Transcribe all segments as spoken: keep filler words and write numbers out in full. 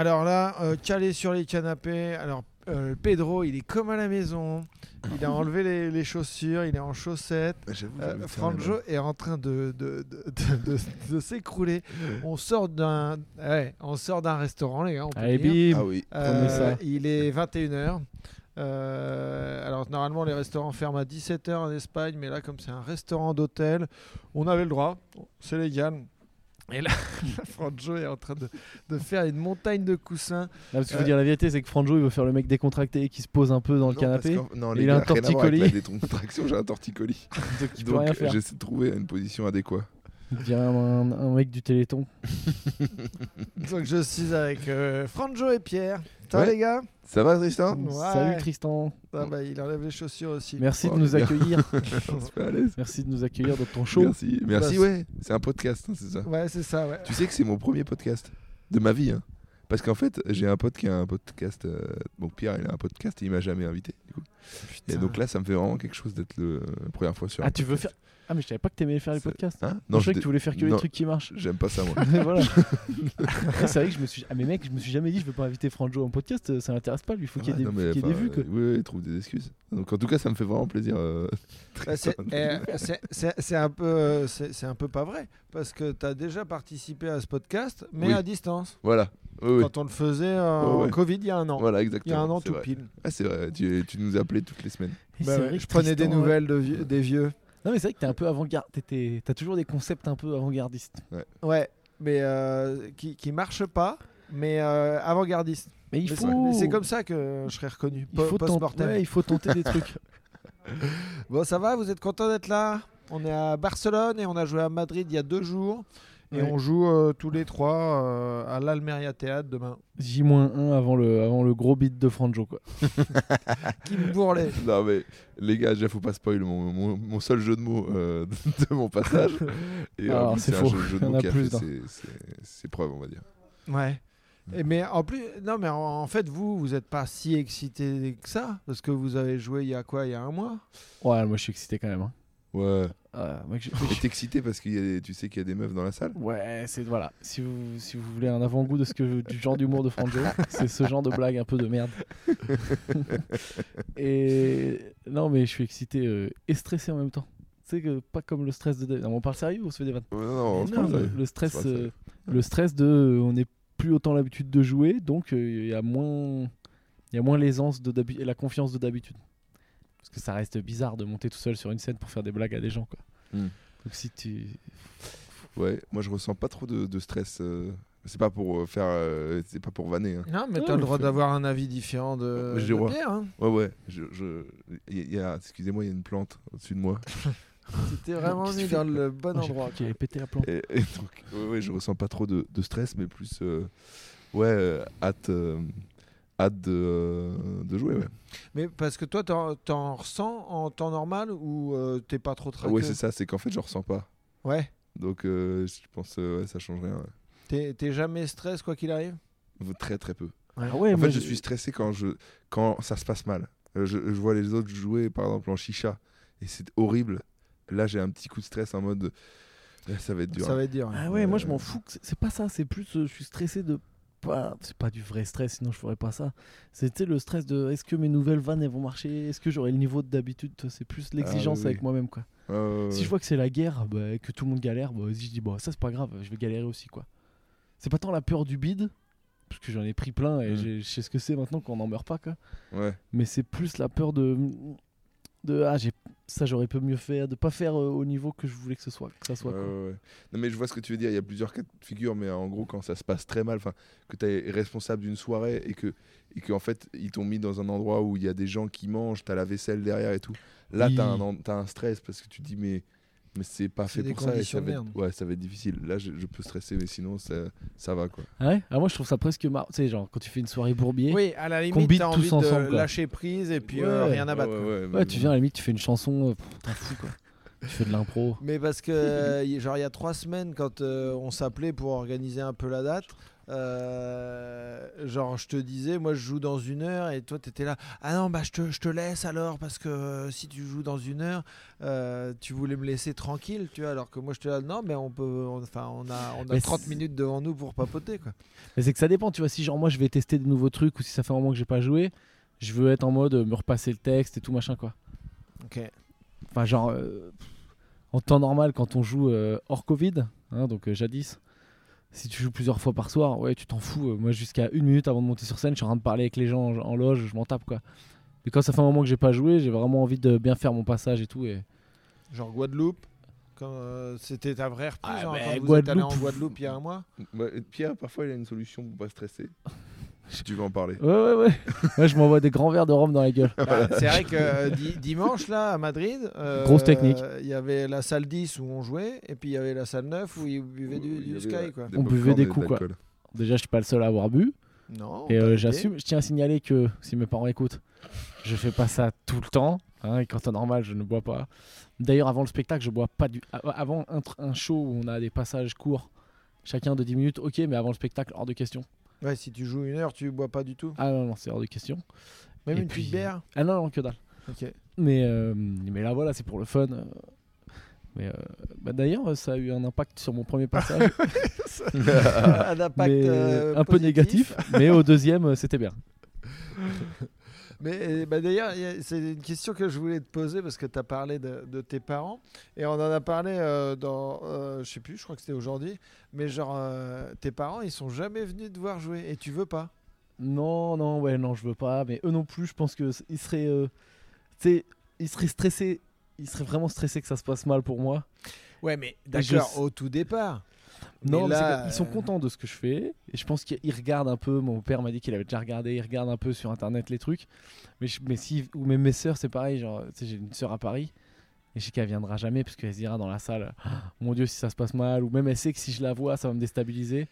Alors là, euh, calé sur les canapés. Alors, euh, Pedro, il est comme à la maison. Il a enlevé les, les chaussures, il est en chaussettes. Bah, euh, Franjo est en train de, de, de, de, de, de s'écrouler. On sort d'un ouais, on sort d'un restaurant, les gars. On peut Allez, dire. Ah oui, euh, ça. Il est vingt et une heures. Euh, alors normalement les restaurants ferment à dix-sept heures en Espagne, mais là comme c'est un restaurant d'hôtel, on avait le droit, c'est légal. Et là, Franjo est en train de, de faire une montagne de coussins. Non, parce que euh... je veux dire, la vérité, c'est que Franjo, il veut faire le mec décontracté qui se pose un peu dans non, le canapé. Que, non, les il gars, a un torticolis. Avec la décontraction, j'ai un torticolis. Donc, tu peux Donc rien faire. J'essaie de trouver une position adéquate. Il un, un, un mec du Téléthon. Donc je suis avec euh, Franjo et Pierre. Ça ouais. va les gars? Ça va Tristan? Ouais. Salut Tristan. Ah bah, il enlève les chaussures aussi. Merci oh, de nous accueillir. Merci de nous accueillir dans ton show. Merci. Merci bah, ouais. C'est un podcast, hein, c'est ça? Ouais, c'est ça. Ouais. Tu sais que c'est mon premier podcast de ma vie, hein. Parce qu'en fait, j'ai un pote qui a un podcast. Euh... Bon, Pierre, il a un podcast et il m'a jamais invité. Du coup. Et donc là, ça me fait vraiment quelque chose d'être le... la première fois sur. Ah, un tu podcast. Veux faire. Ah, mais je savais pas que t'aimais faire les podcasts. Hein non, je savais que tu voulais faire que non, les trucs qui marchent. J'aime pas ça, moi. Voilà. C'est vrai que je me suis. Ah, mais mec, je me suis jamais dit, je veux pas inviter Franjo en podcast, ça m'intéresse pas. Lui, faut qu'il y ait ah, des, qu'il y ait des vues. Quoi. Oui, oui, il trouve des excuses. Donc en tout cas, ça me fait vraiment plaisir. Euh... Bah, c'est, euh, c'est, c'est, c'est un peu, euh, c'est, c'est un peu pas vrai parce que t'as déjà participé à ce podcast, mais oui. à distance. Voilà. Oui, quand oui. on le faisait en oh, ouais. Covid il y a un an. Voilà, exactement. Il y a un an c'est tout vrai. Pile. Ah, c'est vrai, tu, tu nous appelais toutes les semaines. Bah ouais. Je prenais Tristan, des nouvelles de vieux, des vieux. Non, mais c'est vrai que t'es un peu avant-gardiste. T'as toujours des concepts un peu avant-gardistes. Ouais, ouais mais euh, qui, qui marchent pas, mais euh, avant-gardistes. Mais il mais faut. C'est, mais c'est comme ça que je serais reconnu. Il, faut, tenter, ouais, il faut tenter des trucs. Bon, ça va, vous êtes content d'être là? On est à Barcelone et on a joué à Madrid il y a deux jours. Et oui. on joue euh, tous les trois euh, à l'Almeria Théâtre demain. J moins un avant le, avant le gros beat de Franjo, quoi. Qui me bourlait. Non, mais les gars, déjà, faut pas spoil mon, mon, mon seul jeu de mots euh, de mon passage. Et, alors, plus, c'est, c'est faux. Un jeu, jeu de mots qui a fait ses, ses, ses preuves, on va dire. Ouais. Et mais en plus, non, mais en, en fait, vous, vous n'êtes pas si excité que ça. Parce que vous avez joué il y a quoi, il y a un mois? Ouais, moi, je suis excité quand même. Hein. Ouais. Euh, moi que j'ai... T'es excité parce que des... tu sais qu'il y a des meufs dans la salle. Ouais, c'est voilà. Si vous si vous voulez un avant-goût de ce que du genre d'humour de Franjo, c'est ce genre de blague un peu de merde. Et non, mais je suis excité euh, et stressé en même temps. Tu sais que pas comme le stress de. Non, on parle sérieux ou on se fait des vannes? Ouais, non, non, non, le stress, euh, le stress de, euh, on n'est plus autant l'habitude de jouer, donc il euh, y a moins, il y a moins l'aisance de d'habitude et la confiance de d'habitude. Parce que ça reste bizarre de monter tout seul sur une scène pour faire des blagues à des gens, quoi. Mmh. Donc si tu... Ouais, moi je ressens pas trop de, de stress. Euh, c'est pas pour faire... Euh, c'est pas pour vanner. Hein. Non, mais ouais, t'as le droit fait... d'avoir un avis différent de, de Pierre. Hein. Ouais, ouais. Je, je... Y a, excusez-moi, il y a une plante au-dessus de moi. C'était vraiment mis dans le bon oh, endroit. Qui avait pété la plante. Et, et donc, ouais, ouais, je ressens pas trop de, de stress, mais plus... Euh, ouais, euh, hâte... Euh, hâte de, euh, de jouer, ouais. Mais parce que toi, t'en, t'en ressens en temps normal ou euh, t'es pas trop traqué? Ouais, c'est ça, c'est qu'en fait, je ressens pas. Ouais. Donc, euh, je pense euh, ouais, ça change rien. Ouais. T'es, t'es jamais stress, quoi qu'il arrive? Très, très peu. Ouais. Ah ouais, en fait, je... je suis stressé quand, je, quand ça se passe mal. Je, je vois les autres jouer, par exemple, en chicha, et c'est horrible. Là, j'ai un petit coup de stress en mode... Là, ça va être dur. Ça hein. va être dur. Ah ouais, euh... moi, je m'en fous. C'est, c'est pas ça, c'est plus... Euh, je suis stressé de... Pas, c'est pas du vrai stress, sinon je ferais pas ça. C'était le stress de est-ce que mes nouvelles vannes elles vont marcher, est-ce que j'aurai le niveau d'habitude. C'est plus l'exigence ah, oui. avec moi-même, quoi. Euh, si je vois que c'est la guerre, bah, que tout le monde galère, bah, si je dis bon, ça c'est pas grave, je vais galérer aussi, quoi. C'est pas tant la peur du bide, parce que j'en ai pris plein et mmh. je sais ce que c'est maintenant qu'on n'en meurt pas, quoi. Ouais. Mais c'est plus la peur de de ah j'ai ça j'aurais pu mieux faire, de pas faire euh, au niveau que je voulais que ce soit que ça soit quoi. Euh, ouais. Non mais je vois ce que tu veux dire, il y a plusieurs cas de figure, mais en gros quand ça se passe très mal, enfin que t'es responsable d'une soirée et que et que en fait ils t'ont mis dans un endroit où il y a des gens qui mangent, t'as la vaisselle derrière et tout, là oui. t'as un t'as un stress parce que tu te dis mais mais c'est pas c'est fait pour ça et ça va être, ouais ça va être difficile. Là je, je peux stresser mais sinon ça ça va quoi. Ah ouais, ah moi je trouve ça presque marrant, tu sais genre quand tu fais une soirée bourbier, oui à la limite t'as envie ensemble, de quoi. Lâcher prise et puis ouais, euh, rien à battre. Ouais, ouais, ouais, ouais tu viens à la limite tu fais une chanson, euh, t'en fous quoi. Tu fais de l'impro. Mais parce que genre il y a trois semaines quand euh, on s'appelait pour organiser un peu la date. Euh, genre, je te disais, moi, je joue dans une heure et toi, t'étais là. Ah non, bah, je te, je te laisse alors parce que euh, si tu joues dans une heure, euh, tu voulais me laisser tranquille, tu vois. Alors que moi, je te là, non, mais on peut, enfin, on, on a, on a trente minutes devant nous pour papoter, quoi. Mais c'est que ça dépend, tu vois. Si genre moi, je vais tester des nouveaux trucs ou si ça fait un moment que j'ai pas joué, je veux être en mode euh, me repasser le texte et tout machin, quoi. Ok. Enfin, genre. Euh... En temps normal, quand on joue euh, hors Covid, hein, donc euh, jadis, si tu joues plusieurs fois par soir, ouais, tu t'en fous. Euh, moi, jusqu'à une minute avant de monter sur scène, je suis en train de parler avec les gens en, en loge, je m'en tape, quoi. Mais quand ça fait un moment que j'ai pas joué, j'ai vraiment envie de bien faire mon passage et tout. Et... Genre Guadeloupe, quand, euh, c'était ta vraie reprise, ah, hein, bah, quand vous êtes allé en Guadeloupe il y a un mois. Bah, Pierre, parfois, il a une solution pour pas stresser. Si tu veux en parler. Ouais, ouais, ouais. Moi, je m'envoie des grands verres de rhum dans la gueule. Bah, c'est vrai que euh, di- dimanche, là, à Madrid, euh, grosse technique. Il y avait la salle dix où on jouait, et puis il y avait la salle neuf où ils buvaient du, du sky. La, quoi. On buvait des coups, quoi. Déjà, je suis pas le seul à avoir bu. Non. Et euh, j'assume, je tiens à signaler que si mes parents écoutent, je fais pas ça tout le temps. Hein, et quand c'est normal, je ne bois pas. D'ailleurs, avant le spectacle, je bois pas du. Avant un, un show où on a des passages courts, chacun de dix minutes, ok, mais avant le spectacle, hors de question. Ouais, si tu joues une heure, tu bois pas du tout. Ah non, non, c'est hors de question. Même et une puis... petite bière. Ah non, non, que dalle. Ok. Mais, euh, mais là, voilà, c'est pour le fun. Mais euh, bah, d'ailleurs, ça a eu un impact sur mon premier passage. un impact mais, euh, un peu négatif, mais au deuxième, c'était bien. Mais bah, d'ailleurs, a, c'est une question que je voulais te poser parce que tu as parlé de, de tes parents et on en a parlé euh, dans, euh, je sais plus, je crois que c'était aujourd'hui, mais genre euh, tes parents ils sont jamais venus te voir jouer et tu veux pas ? Non, non, ouais, non, je veux pas, mais eux non plus, je pense qu'ils seraient, euh, tu sais, ils seraient stressés, ils seraient vraiment stressés que ça se passe mal pour moi. Ouais, mais d'accord, je... au tout départ. Non, mais là, mais ils sont contents de ce que je fais. Et je pense qu'ils regardent un peu. Mon père m'a dit qu'il avait déjà regardé. Il regarde un peu sur internet les trucs. Mais, je, mais si, ou même mes sœurs, c'est pareil. Genre, tu sais, j'ai une sœur à Paris et je sais qu'elle viendra jamais parce qu'elle se dira dans la salle, oh, mon Dieu, si ça se passe mal. Ou même elle sait que si je la vois, ça va me déstabiliser.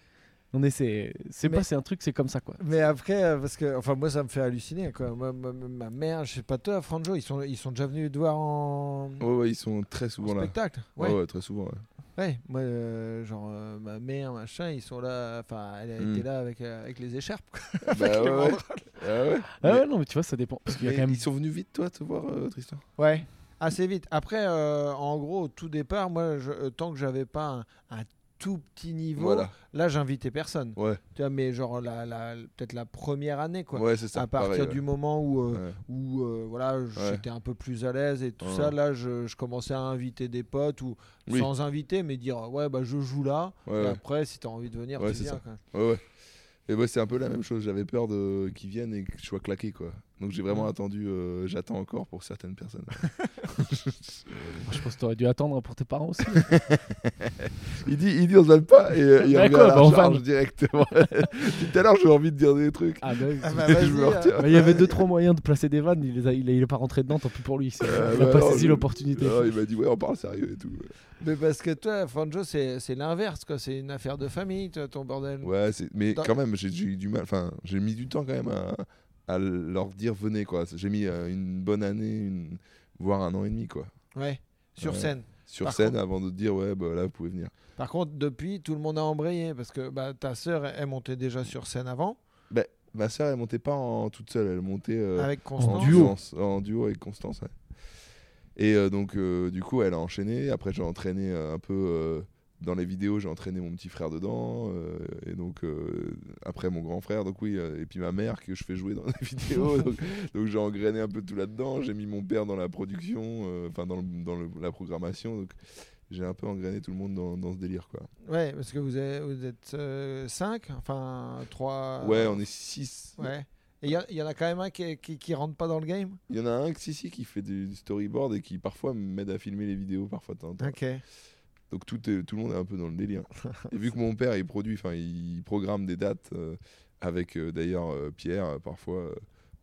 Non, mais c'est, c'est mais, pas, c'est un truc, c'est comme ça, quoi. Mais après, parce que, enfin, moi, ça me fait halluciner, quoi. Moi, ma, ma mère, je sais pas toi, Franjo, ils sont, ils sont déjà venus te voir en. Ouais, ouais, ils sont très souvent là. Spectacle. Ouais. ouais, ouais, très souvent. Ouais. Ouais, moi, euh, genre, euh, ma mère, machin, ils sont là, enfin, elle a mm. été là avec, euh, avec les écharpes, quoi. Bah avec ouais, ouais. Ah ouais. Ah ouais, non, mais tu vois, ça dépend. Parce qu'il y a quand même... Ils sont venus vite, toi, te voir, euh, Tristan ? Ouais, assez vite. Après, euh, en gros, au tout départ, moi, je, euh, tant que j'avais pas un, un tout petit niveau, voilà. Là, j'invitais personne. Ouais. Tu vois, mais genre, la, la, peut-être la première année, quoi. Ouais, c'est ça. À partir pareil, du ouais. moment où, euh, ouais. où euh, voilà, j'étais ouais. un peu plus à l'aise et tout ouais. ça, là, je, je commençais à inviter des potes ou... Oui. Sans inviter, mais dire ouais, bah je joue là, ouais, et ouais. après, si t'as envie de venir, ouais, tu viens. Ouais, ouais. Et ouais, c'est un peu la même chose. J'avais peur de... qu'ils viennent et que je sois claqué, quoi. Donc j'ai vraiment mmh. attendu, euh, j'attends encore pour certaines personnes. Je pense que t'aurais dû attendre pour tes parents aussi. il, dit, il dit on se vanne pas et euh, il bah revient quoi, à la bah charge directement. Tout à l'heure, j'ai envie de dire des trucs. Ah, bah, ah bah, vas-y, je hein. bah, il y avait deux trois moyens de placer des vannes, il n'est il il pas rentré dedans, tant pis pour lui. Euh, il n'a bah pas non, saisi je... l'opportunité. Non, il m'a dit ouais, on parle sérieux et tout. Ouais. Mais parce que toi, Franjo, c'est, c'est l'inverse, quoi. C'est une affaire de famille, toi, ton bordel. Ouais, c'est... mais Dans... quand même, j'ai, j'ai eu du mal. Enfin, j'ai mis du temps quand même à... à leur dire venez, quoi. J'ai mis euh, une bonne année, une... voire un an et demi, quoi. Ouais, sur ouais. scène. Sur Par scène contre... avant de dire ouais, bah là vous pouvez venir. Par contre, depuis, tout le monde a embrayé parce que bah, ta sœur, elle montait déjà sur scène avant. Bah, ma sœur, elle montait pas en toute seule, elle montait euh, avec Constance. En duo. En, en duo avec Constance, ouais. Et euh, donc, euh, du coup, elle a enchaîné. Après, j'ai entraîné euh, un peu. Euh, Dans les vidéos, j'ai entraîné mon petit frère dedans, euh, et donc euh, après mon grand frère, donc oui, euh, et puis ma mère que je fais jouer dans les vidéos, donc, donc j'ai engrainé un peu tout là-dedans. J'ai mis mon père dans la production, enfin euh, dans, le, dans le, la programmation, donc j'ai un peu engrainé tout le monde dans, dans ce délire, quoi. Ouais, parce que vous êtes, vous êtes euh, cinq, enfin trois. Ouais, on est six. Ouais. Et il y, y en a quand même un qui, qui, qui rentre pas dans le game. Il y en a un si, si, qui fait du storyboard et qui parfois m'aide à filmer les vidéos, parfois t'en, t'en. Ok. Donc tout, est, tout le monde est un peu dans le délire. Et vu que mon père, il produit, enfin, il programme des dates euh, avec euh, d'ailleurs euh, Pierre. Euh, parfois, euh,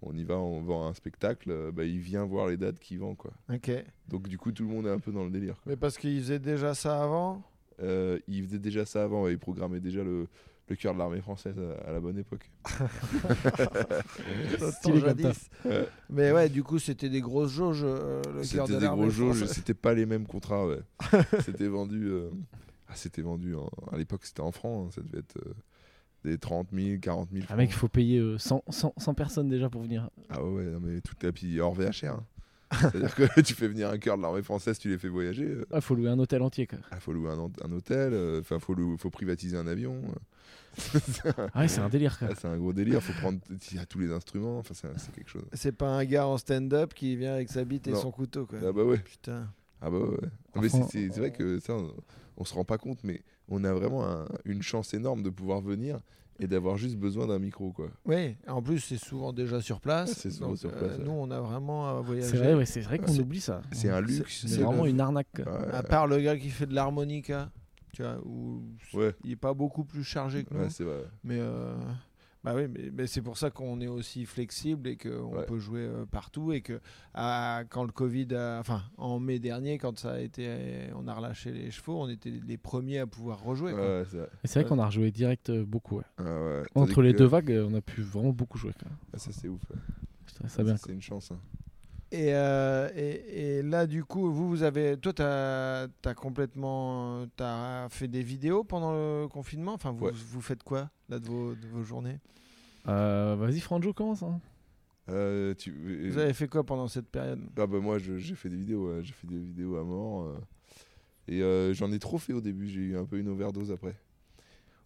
on y va, on vend un spectacle. Euh, bah, il vient voir les dates qu'il vend, quoi. Ok. Donc du coup, tout le monde est un peu dans le délire, quoi. Mais parce qu'il faisait déjà ça avant. Euh, il faisait déjà ça avant. Et il programmait déjà le, le cœur de l'armée française à, à la bonne époque. Style jadis. Ouais. Mais ouais, du coup, c'était des grosses jauges. Euh, le cœur de l'armée. C'était des grosses jauges. C'était pas les mêmes contrats. Ouais. c'était vendu. Euh... Ah, c'était vendu en... à l'époque, c'était en francs. Hein. Ça devait être euh, des trente mille, quarante mille francs. Ah mec, il faut payer euh, cent, cent, cent personnes déjà pour venir. Ah ouais, non mais tout à puis hors V H R. Hein. C'est-à-dire que tu fais venir un cœur de l'armée française, tu les fais voyager. Euh... Ah, faut louer un hôtel entier quoi. Ah, faut louer un, un hôtel, enfin euh, faut louer, faut privatiser un avion. Euh. Ah ouais, c'est un délire quoi. Ah, c'est un gros délire, faut prendre il y a tous les instruments, enfin c'est, c'est quelque chose. C'est pas un gars en stand-up qui vient avec sa bite non. et son couteau quoi. Ah bah ouais. Putain. Ah bah ouais. ouais. Enfin, mais c'est, c'est, c'est vrai que ça on, on se rend pas compte mais on a vraiment un, une chance énorme de pouvoir venir. Et d'avoir juste besoin d'un micro, quoi. Oui, en plus, c'est souvent déjà sur place. C'est souvent donc, sur place. Euh, ouais. Nous, on a vraiment à voyager. C'est vrai, ouais, c'est vrai qu'on c'est, oublie ça. C'est un luxe. C'est, c'est, c'est vraiment le... une arnaque. Ouais. À part le gars qui fait de l'harmonica, tu vois, où ouais. il n'est pas beaucoup plus chargé que nous. Ouais, c'est vrai. Mais, euh, bah oui, mais, mais c'est pour ça qu'on est aussi flexible et qu'on ouais. peut jouer partout. Et que à, quand le Covid, a, enfin, en mai dernier, quand ça a été, on a relâché les chevaux, on était les premiers à pouvoir rejouer. Ouais, quoi. C'est vrai. Et c'est vrai qu'on a rejoué direct beaucoup. Ouais. Ah ouais, entre les que... deux vagues, on a pu vraiment beaucoup jouer. Quoi. Ah, ça, c'est ouf. Ouais. Putain, ça ah, bien, ça, c'est une chance. Hein. Et, euh, et, et là, du coup, vous, vous avez, toi, t'as, t'as complètement, t'as fait des vidéos pendant le confinement. Enfin, vous, ouais. vous faites quoi là de vos, de vos journées euh, Vas-y, Franjo, commence. Hein. Euh, tu, euh, vous avez fait quoi pendant cette période? Ah bah moi, je, j'ai fait des vidéos, ouais. j'ai fait des vidéos à mort. Euh, et euh, j'en ai trop fait au début. J'ai eu un peu une overdose après.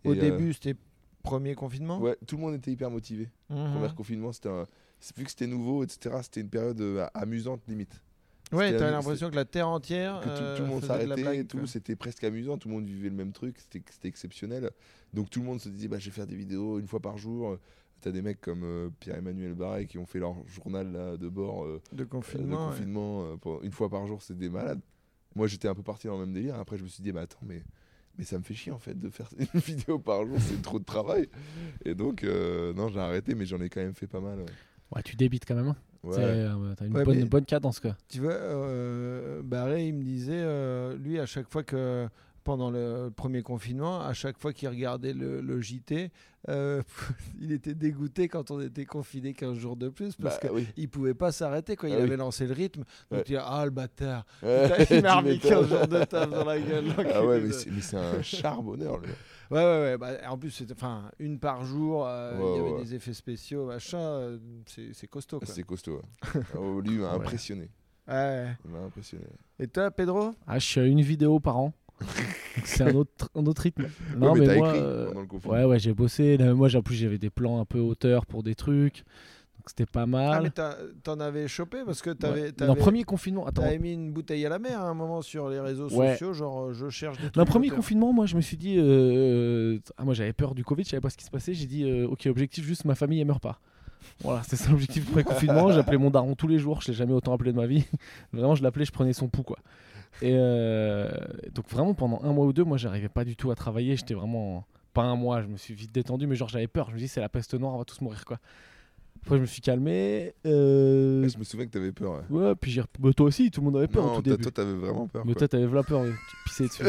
Au et, début, euh, c'était premier confinement. Ouais, tout le monde était hyper motivé. Mmh. Premier confinement, c'était un vu que c'était nouveau, et cetera, c'était une période euh, amusante limite. Ouais, c'était t'as l'impression c'était... que la terre entière. Que tout, euh, tout le monde s'arrêtait, blague, tout, c'était presque amusant, tout le monde vivait le même truc, c'était, c'était exceptionnel. Donc tout le monde se disait, bah, je vais faire des vidéos une fois par jour. T'as des mecs comme euh, Pierre Emmanuel Barret qui ont fait leur journal là, de bord euh, de confinement. Euh, de confinement ouais. euh, pour une fois par jour, c'est des malades. Moi j'étais un peu parti dans le même délire, après je me suis dit, bah attends, mais. Mais ça me fait chier en fait de faire une vidéo par jour, c'est trop de travail. Et donc, euh, non, j'ai arrêté, mais j'en ai quand même fait pas mal. Ouais, ouais tu débites quand même. Hein. Ouais. Euh, t'as une ouais, bonne, bonne cadence quoi. Tu vois, euh, Barré, il me disait, euh, lui, à chaque fois que pendant le premier confinement, à chaque fois qu'il regardait le, le J T, euh, il était dégoûté quand on était confiné quinze jours de plus parce bah, qu'il oui. pouvait pas s'arrêter. Quoi. Il ah, avait oui. lancé le rythme. Donc ouais. il a ah le bâtard, ouais. il m'a remis quinze jours de taf dans la gueule. Donc, ah ouais, mais c'est, mais c'est un charbonneur. Lui. Ouais, ouais, ouais. Bah, en plus, c'était une par jour, euh, ouais, il y avait ouais. des effets spéciaux, machin. Euh, c'est, c'est costaud. Quoi. C'est costaud. Ouais. Alors, lui, il m'a impressionné. Ouais. Il m'a impressionné. Et toi, Pedro ? Ah, je suis à une vidéo par an. C'est un autre, un autre rythme. Non, ouais, mais, mais moi, euh, ouais, ouais, j'ai bossé. Là, moi, en plus, j'avais des plans un peu hauteur pour des trucs. Donc, c'était pas mal. Ah, mais t'en avais chopé parce que t'avais. Ouais. Dans le premier confinement, attends. T'avais mis une bouteille à la mer à un moment sur les réseaux ouais. sociaux, genre je cherche des trucs. Dans le premier confinement, moi, je me suis dit. Euh, ah, moi, j'avais peur du Covid, je savais pas ce qui se passait. J'ai dit, euh, ok, objectif, juste ma famille, elle meurt pas. Voilà, c'était ça l'objectif du premier confinement. J'appelais mon daron tous les jours, je l'ai jamais autant appelé de ma vie. Vraiment, je l'appelais, je prenais son pouls, quoi. Et euh, donc vraiment pendant un mois ou deux, moi j'arrivais pas du tout à travailler, j'étais vraiment pas un mois, je me suis vite détendu, mais genre j'avais peur, je me dis c'est la peste noire, on va tous mourir quoi. Après je me suis calmé. Euh... Ouais, je me souviens que t'avais peur. Ouais, ouais puis j'ai rep... bah, toi aussi, tout le monde avait peur non, au tout début. Toi t'avais vraiment peur. Mais quoi. Toi t'avais la peur, tu pissais dessus.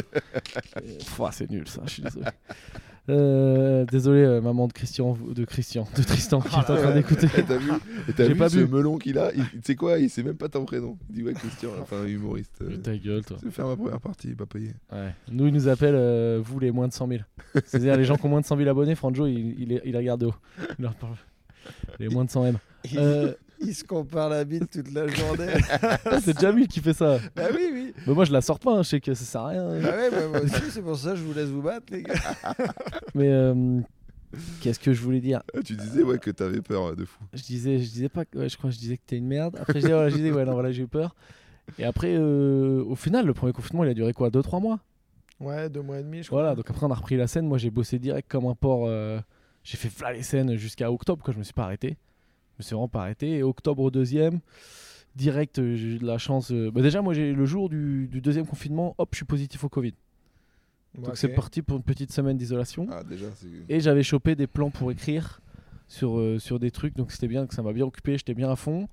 Et... Pouah, c'est nul ça, je suis désolé. Euh, désolé euh, maman de Christian de Christian de Tristan qui ah est en train d'écouter. T'as vu, t'as j'ai vu pas ce bu. Melon qu'il a, tu sais quoi, il sait même pas ton prénom. Il dit ouais Christian, enfin humoriste. Euh, ta gueule toi. C'est faire ma première partie, il est pas payé. Ouais. Nous il nous appelle euh, vous les moins de cent mille. C'est-à-dire les gens qui ont moins de cent mille abonnés, Franjo il il, est, il la garde de haut. Il leur parle. Les moins de cent mille. Euh, il se compare la bite toute la journée. C'est Jamil qui fait ça. Bah oui, oui. Mais moi, je la sors pas, hein. Je sais que ça sert à rien. Hein. Bah ouais, bah moi aussi, c'est pour ça que je vous laisse vous battre, les gars. Mais euh, qu'est-ce que je voulais dire ? Tu disais, ouais, que t'avais peur de fou. Je disais, je disais pas que. Ouais, je crois que je disais que t'es une merde. Après, je disais, ouais, je disais, ouais, non, voilà, j'ai eu peur. Et après, euh, au final, le premier confinement, il a duré quoi ? deux, trois mois ? Ouais, deux mois et demi, je crois. Voilà, donc après, on a repris la scène. Moi, j'ai bossé direct comme un porc. Euh, j'ai fait v'là les scènes jusqu'à octobre, quand je me suis pas arrêté. Je me suis vraiment pas arrêté. Et octobre au deuxième, direct, j'ai eu de la chance. Bah déjà, moi, j'ai le jour du, du deuxième confinement, hop, je suis positif au Covid. Bon, donc okay. C'est parti pour une petite semaine d'isolation. Ah, déjà, c'est... Et j'avais chopé des plans pour écrire sur, euh, sur des trucs. Donc c'était bien, que ça m'a bien occupé, j'étais bien à fond.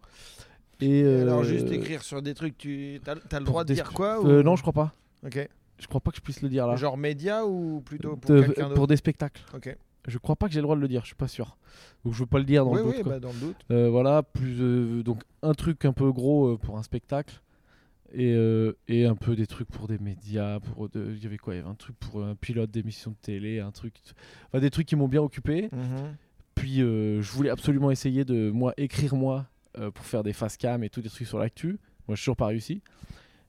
Et, euh, alors juste écrire sur des trucs, tu t'as, t'as le droit de dire quoi ou... euh, Non, je crois pas. Ok. Je crois pas que je puisse le dire là. Genre média ou plutôt pour de, quelqu'un d'autre. Pour des spectacles. Ok. Je crois pas que j'ai le droit de le dire, je suis pas sûr. Donc je veux pas le dire dans oui, le doute. Oui, quoi. Bah dans le doute. Euh, voilà, plus euh, donc un truc un peu gros euh, pour un spectacle. Et, euh, et un peu des trucs pour des médias, pour de, il y avait quoi, il y avait un truc pour un pilote d'émission de télé, un truc, enfin des trucs qui m'ont bien occupé. Mm-hmm. Puis euh, je voulais absolument essayer de moi écrire moi euh, pour faire des facecam et tout, des trucs sur l'actu. Moi, je suis toujours pas réussi.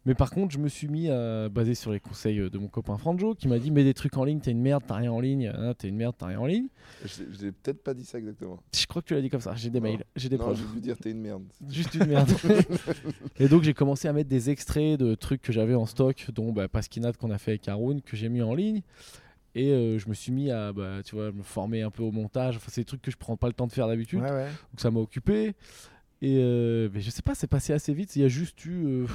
Mais par contre, je me suis mis à baser sur les conseils de mon copain Franjo qui m'a dit mets des trucs en ligne, t'es une merde, t'as rien en ligne, hein, t'es une merde, t'as rien en ligne. Je, je l'ai peut-être pas dit ça exactement. Je crois que tu l'as dit comme ça. J'ai des non. mails, j'ai des non, preuves. Non, j'ai dû dire t'es une merde. Juste une merde. Et donc j'ai commencé à mettre des extraits de trucs que j'avais en stock, dont bah, Pasquinade qu'on a fait avec Karoun, que j'ai mis en ligne. Et euh, je me suis mis à bah, tu vois, me former un peu au montage. Enfin, c'est des trucs que je prends pas le temps de faire d'habitude. Ouais, ouais. Donc ça m'a occupé. Et euh, mais je sais pas, c'est passé assez vite. Il y a juste eu. Euh,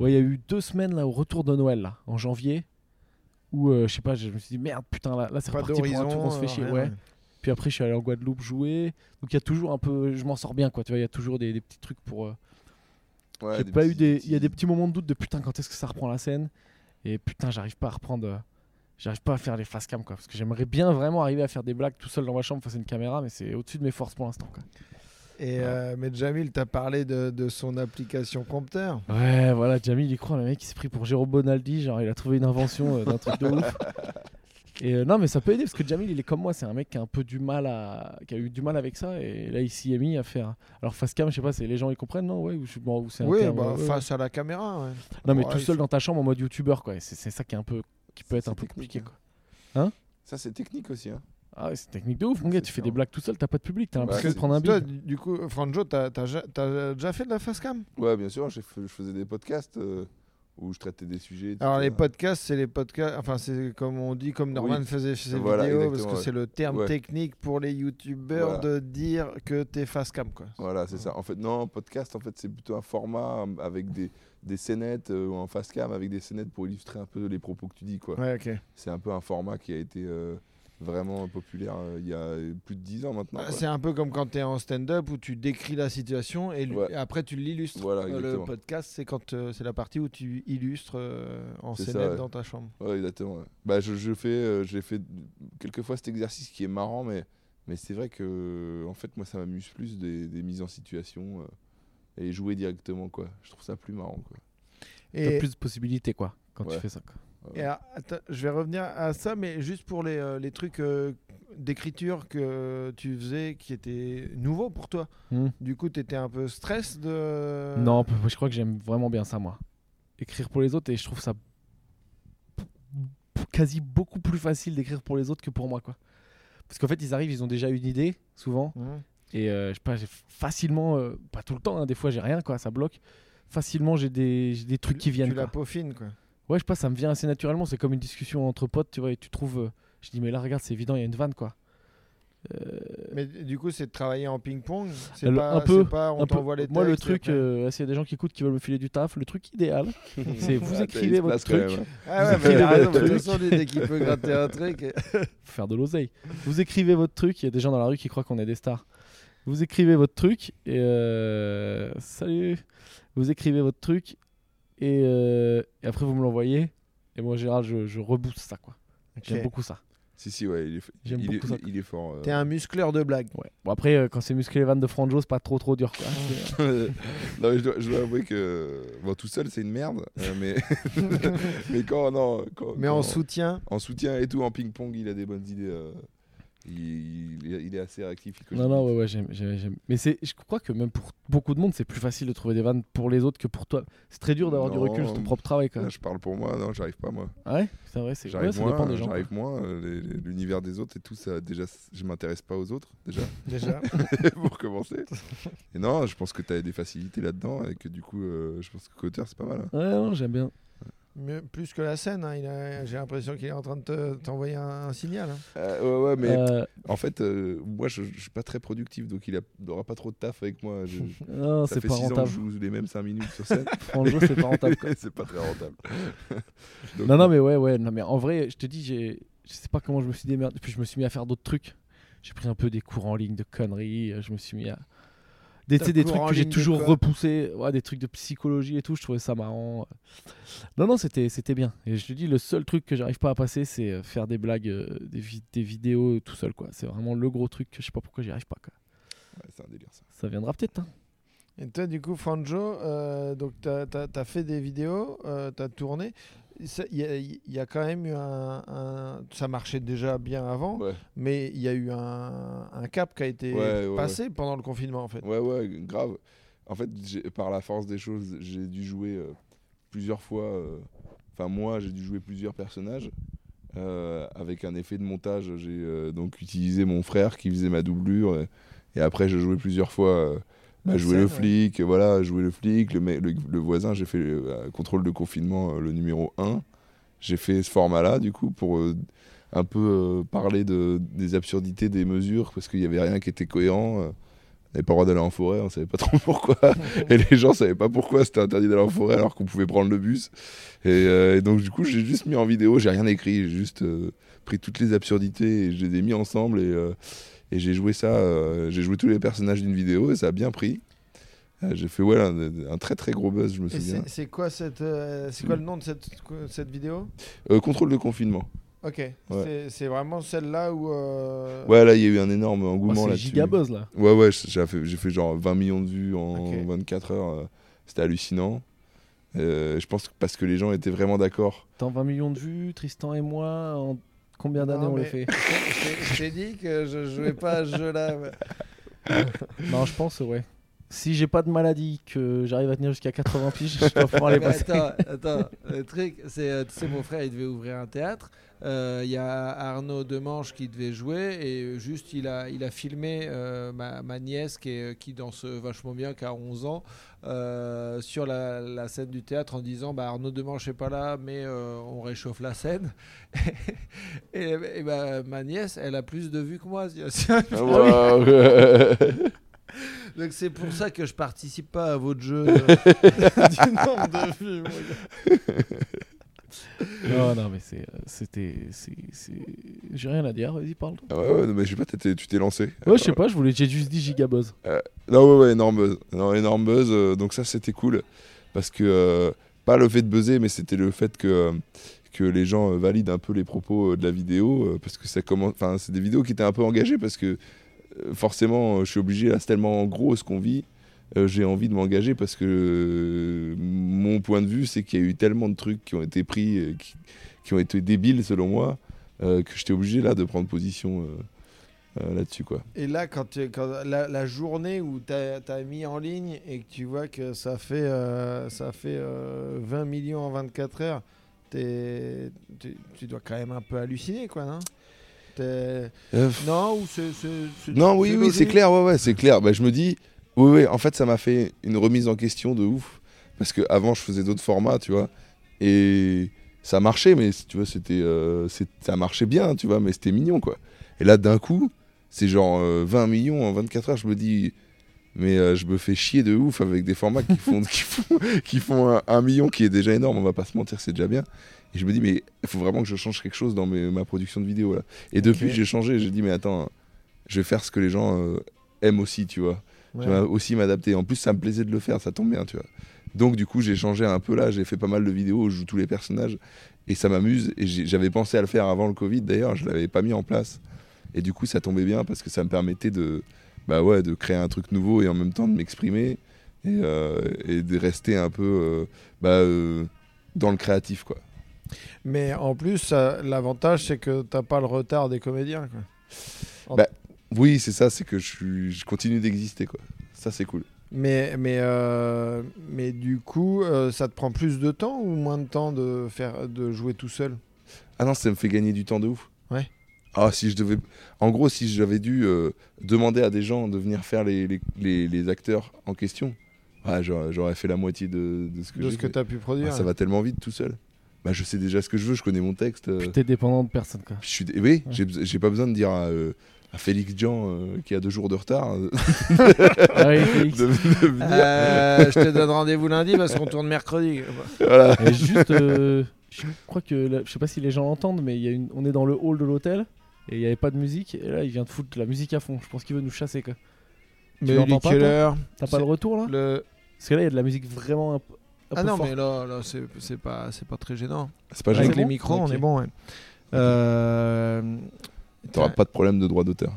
Ouais, il y a eu deux semaines là, au retour de Noël, là, en janvier, où euh, je sais pas, je me suis dit merde, putain, là, là c'est pas reparti pour un tour, on se fait chier. Ouais. Ouais. Puis après, je suis allé en Guadeloupe jouer. Donc il y a toujours un peu, je m'en sors bien, quoi. Tu vois, il y a toujours des, des petits trucs pour. Euh... Ouais, j'ai pas petits, eu des. Il y a des petits moments de doute de putain, quand est-ce que ça reprend la scène ? Et putain, j'arrive pas à reprendre. Euh... J'arrive pas à faire les facecam, quoi. Parce que j'aimerais bien vraiment arriver à faire des blagues tout seul dans ma chambre face à une caméra, mais c'est au-dessus de mes forces pour l'instant, quoi. Et euh, mais Jamil, t'as parlé de, de son application prompteur. Ouais, voilà, Jamil, il croit, le mec, il s'est pris pour Jérôme Bonaldi, genre il a trouvé une invention euh, d'un truc de ouf. Et euh, non, mais ça peut aider parce que Jamil, il est comme moi, c'est un mec qui a un peu du mal à, qui a eu du mal avec ça, et là il s'y est mis à faire. Alors facecam, je sais pas, c'est les gens ils comprennent, non ouais, ou bon, c'est un oui, terme, bah, ouais, face ouais. à la caméra. Ouais. Non mais ouais, tout seul dans ta chambre en mode youtubeur, quoi. C'est, c'est ça qui est un peu, qui peut être c'est un peu compliqué, quoi. Hein ? Ça c'est technique aussi, hein. Ah, c'est technique de ouf, mon gars. Tu fais des blagues tout seul, t'as pas de public, t'as l'impression bah, de prendre un bide. Toi, du coup, Franjo, t'as, t'as, t'as déjà fait de la facecam ? Ouais, bien sûr. Je faisais des podcasts euh, où je traitais des sujets. Alors, les podcasts, c'est les podcasts. Enfin, c'est comme on dit, comme Norman oui. faisait ses voilà, vidéos, parce que ouais. c'est le terme ouais. technique pour les youtubeurs voilà. de dire que t'es facecam, quoi. Voilà, c'est ouais. ça. En fait, non, podcast, en fait, c'est plutôt un format avec des, des scénettes euh, ou en facecam avec des scénettes pour illustrer un peu les propos que tu dis, quoi. Ouais, ok. C'est un peu un format qui a été. Euh, vraiment populaire euh, il y a plus de dix ans maintenant. Ah, c'est un peu comme quand tu es en stand-up où tu décris la situation et ouais. après tu l'illustres. Voilà, le podcast, c'est, quand, euh, c'est la partie où tu illustres euh, en c'est scénette ça, ouais. dans ta chambre. Oui, exactement. Ouais. Bah, je, je fais, euh, j'ai fait quelquefois cet exercice qui est marrant, mais, mais c'est vrai que en fait, moi, ça m'amuse plus des, des mises en situation euh, et jouer directement, quoi. Je trouve ça plus marrant, quoi. Et t'as plus de possibilités, quoi, quand ouais. tu fais ça, quoi. Et à, attends, je vais revenir à ça, mais juste pour les, euh, les trucs euh, d'écriture que tu faisais qui étaient nouveaux pour toi. Mmh. Du coup, tu étais un peu stress de. Non, je crois que j'aime vraiment bien ça, moi. Écrire pour les autres, et je trouve ça quasi beaucoup plus facile d'écrire pour les autres que pour moi, quoi. Parce qu'en fait, ils arrivent, ils ont déjà une idée, souvent. Mmh. Et euh, je sais pas, j'ai facilement, euh, pas tout le temps, hein, des fois j'ai rien, quoi, ça bloque. Facilement, j'ai des, j'ai des trucs tu, qui viennent. Tu la peaufines, quoi. Ouais, je sais pas, ça me vient assez naturellement. C'est comme une discussion entre potes, tu vois, et tu trouves. Euh, je dis, mais là, regarde, c'est évident, il y a une vanne, quoi. Euh... Mais du coup, c'est de travailler en ping-pong. C'est Alors, pas, un peu. C'est pas on t'envoie les textes. Moi, le truc, euh, s'il y a des gens qui écoutent, qui veulent me filer du taf, le truc idéal, c'est vous ah, écrivez votre truc. Même, hein. Ah ouais, mais bah, de toute façon, dès qu'il peut gratter un truc. Faire de l'oseille. Vous écrivez votre truc. Il y a des gens dans la rue qui croient qu'on est des stars. Vous écrivez votre truc et. Euh... Salut. Vous écrivez votre truc. Et, euh, et après vous me l'envoyez et moi en général je, je rebooste ça, quoi. Okay. J'aime beaucoup ça. Si si ouais, il est, J'aime il est, ça, il est fort. Euh... T'es un muscleur de blagues. Ouais. Bon après euh, quand c'est muscler les vannes de Franjo c'est pas trop trop dur, quoi. Non mais je dois, je dois avouer que bon, tout seul c'est une merde euh, mais mais quand non quand, mais quand, en soutien en soutien et tout en ping pong il a des bonnes idées. Euh... Il, il, il est assez réactif. Non, non, ouais, ouais, j'aime, j'aime, j'aime. Mais c'est, je crois que même pour beaucoup de monde, c'est plus facile de trouver des vannes pour les autres que pour toi. C'est très dur d'avoir non, du recul sur ton propre travail, quand même. Je parle pour moi, non, j'arrive pas, moi. Ah ouais, c'est vrai, c'est j'arrive ouais, moins, ça dépend des gens. J'arrive moins, les, les, l'univers des autres et tout, ça, déjà, je m'intéresse pas aux autres, déjà. Déjà. Pour commencer. Et non, je pense que t'as des facilités là-dedans et que du coup, euh, je pense que Cotter, c'est pas mal. Hein. Ouais, non, j'aime bien. Mieux, plus que la scène, hein, il a, j'ai l'impression qu'il est en train de te, t'envoyer un, un signal. Hein. Euh, ouais, ouais, mais euh... en fait, euh, moi, je, je suis pas très productif, donc il n'aura pas trop de taf avec moi. Je, non, ça c'est fait pas six rentable. Ans que je joue les mêmes cinq minutes sur scène. Franchement, c'est pas rentable. Quoi. C'est pas très rentable. Donc, non, non, mais ouais, ouais, non, mais en vrai, je te dis, j'ai, je sais pas comment je me suis démerdé. Puis je me suis mis à faire d'autres trucs. J'ai pris un peu des cours en ligne de conneries. Je me suis mis à Des, des trucs que j'ai toujours repoussés, ouais, des trucs de psychologie et tout, je trouvais ça marrant. Non, non, c'était, c'était bien. Et je te dis, le seul truc que j'arrive pas à passer, c'est faire des blagues, euh, des, vi- des vidéos tout seul, quoi. C'est vraiment le gros truc que je sais pas pourquoi j'y arrive pas, quoi. Ouais, c'est un délire, ça. Ça viendra peut-être, hein. Et toi, du coup, Franjo, euh, donc t'as, t'as, t'as fait des vidéos, euh, t'as tourné. Il y, y a quand même eu un, un... Ça marchait déjà bien avant, ouais. mais il y a eu un, un cap qui a été ouais, ouais, passé ouais. pendant le confinement, en fait. Ouais, ouais, grave. En fait, j'ai, par la force des choses, j'ai dû jouer euh, plusieurs fois... Euh... Enfin, moi, j'ai dû jouer plusieurs personnages. Euh, avec un effet de montage, j'ai euh, donc utilisé mon frère qui faisait ma doublure. Euh, et après, j'ai joué plusieurs fois... Euh, à jouer scène, le flic, ouais. voilà, jouer le flic, le, le, le voisin, j'ai fait euh, contrôle de confinement, euh, le numéro un. J'ai fait ce format-là, du coup, pour euh, un peu euh, parler de, des absurdités des mesures, parce qu'il n'y avait rien qui était cohérent. Euh, on n'avait pas le droit d'aller en forêt, on ne savait pas trop pourquoi. Et les gens ne savaient pas pourquoi c'était interdit d'aller en forêt alors qu'on pouvait prendre le bus. Et, euh, et donc, du coup, j'ai juste mis en vidéo, j'ai rien écrit, j'ai juste euh, pris toutes les absurdités et je les ai mis ensemble. Et... Euh, Et j'ai joué ça, euh, j'ai joué tous les personnages d'une vidéo et ça a bien pris. Euh, j'ai fait ouais, un, un très très gros buzz, je me souviens. C'est, c'est, quoi, cette, euh, c'est quoi le nom de cette, cette vidéo euh, Contrôle de confinement. Ok, ouais. c'est, c'est vraiment celle-là où... Euh... Ouais, là, il y a eu un énorme engouement oh, c'est là-dessus. C'est giga buzz, là. Ouais, ouais, j'ai fait, j'ai fait genre vingt millions de vues en okay. vingt-quatre heures. Euh, c'était hallucinant. Euh, je pense que parce que les gens étaient vraiment d'accord. Tant vingt millions de vues, Tristan et moi... En... Combien d'années non, on le fait je, je, je t'ai dit que je jouais pas à ce jeu-là. Mais... Non, je pense, ouais. Si j'ai pas de maladie, que j'arrive à tenir jusqu'à quatre-vingts piges, je dois pouvoir les passer. Attends, attends. Le truc, c'est, tu sais, mon frère, il devait ouvrir un théâtre. Il euh, y a Arnaud Demanche qui devait jouer et juste, il a, il a filmé euh, ma, ma nièce qui, est, qui danse vachement bien, qui a onze ans, euh, sur la, la scène du théâtre en disant bah, « Arnaud Demanche n'est pas là, mais euh, on réchauffe la scène. » Et, et bah, ma nièce, elle a plus de vues que moi. Wow. Donc c'est pour ça que je participe pas à votre jeu euh, du nombre de films. Non non mais c'est c'était c'est, c'est... j'ai rien à dire, vas-y parle. Ah ouais ouais non, mais je sais pas t'étais, tu t'es lancé. Ouais euh, je sais pas, je voulais j'ai juste dit giga buzz. Euh, non ouais ouais énorme buzz, non, énorme buzz euh, donc ça c'était cool parce que euh, pas le fait de buzzer mais c'était le fait que euh, que les gens euh, valident un peu les propos euh, de la vidéo euh, parce que ça commence enfin c'est des vidéos qui étaient un peu engagées parce que forcément, je suis obligé, là, c'est tellement gros ce qu'on vit, euh, j'ai envie de m'engager parce que euh, mon point de vue, c'est qu'il y a eu tellement de trucs qui ont été pris, euh, qui, qui ont été débiles selon moi, euh, que j'étais obligé là de prendre position euh, euh, là-dessus, quoi. Et là, quand, quand la, la journée où t'as, t'as mis en ligne et que tu vois que ça fait, euh, ça fait euh, vingt millions en vingt-quatre heures, t'es, t'es, tu dois quand même un peu halluciner, quoi, non ? Euh, non, ou c'est, c'est, c'est non oui, oui, c'est clair, ouais, ouais, c'est clair. Bah, je me dis, oui, oui, en fait, ça m'a fait une remise en question de ouf. Parce qu'avant, je faisais d'autres formats, tu vois. Et ça marchait, mais tu vois, c'était, euh, c'est, ça marchait bien, tu vois, mais c'était mignon, quoi. Et là, d'un coup, c'est genre euh, vingt millions en vingt-quatre heures. Je me dis, mais euh, je me fais chier de ouf avec des formats qui font, qui font, qui font un, un million qui est déjà énorme, on va pas se mentir, c'est déjà bien. Et je me dis, mais il faut vraiment que je change quelque chose dans mes, ma production de vidéos. Là. Et okay. Depuis, j'ai changé. J'ai dit, mais attends, je vais faire ce que les gens euh, aiment aussi, tu vois. Ouais. Je vais aussi m'adapter. En plus, ça me plaisait de le faire, ça tombe bien, tu vois. Donc, du coup, j'ai changé un peu là. J'ai fait pas mal de vidéos où je joue tous les personnages. Et ça m'amuse. Et j'avais pensé à le faire avant le Covid, d'ailleurs. Je ne l'avais pas mis en place. Et du coup, ça tombait bien parce que ça me permettait de, bah ouais, de créer un truc nouveau et en même temps de m'exprimer et, euh, et de rester un peu euh, bah, euh, dans le créatif, quoi. Mais en plus, euh, l'avantage, c'est que t'as pas le retard des comédiens, quoi. En... Bah, oui, c'est ça, c'est que je, suis, je continue d'exister, quoi. Ça, c'est cool. Mais, mais, euh, mais du coup, euh, ça te prend plus de temps ou moins de temps de, faire, de jouer tout seul ? Ah non, ça me fait gagner du temps de ouf. Ouais. Ah, si je devais... En gros, si j'avais dû euh, demander à des gens de venir faire les, les, les, les acteurs en question, ah, j'aurais, j'aurais fait la moitié de, de ce que, de ce que t'as pu produire. Ah, ça va tellement vite tout seul. Bah, je sais déjà ce que je veux, je connais mon texte. Euh... Puis t'es dépendant de personne, quoi. Je suis... eh oui, ouais. j'ai, j'ai pas besoin de dire à, euh, à Félix Jean euh, qui a deux jours de retard. Euh... ah oui, Félix. De, de venir. Euh, je te donne rendez-vous lundi parce qu'on tourne mercredi. Voilà. Et juste, euh, je crois que, là, je sais pas si les gens l'entendent, mais y a une... on est dans le hall de l'hôtel et il y avait pas de musique. Et là, il vient de foutre la musique à fond. Je pense qu'il veut nous chasser, quoi. Mais il est quelle heure ? T'as pas le retour là ? Le... Parce que là, il y a de la musique vraiment. Imp... Ah non fort. Mais là, là c'est, c'est, pas, c'est pas très gênant. C'est pas gênant. Avec les micros okay. On est bon ouais. euh... T'auras pas de problème de droit d'auteur.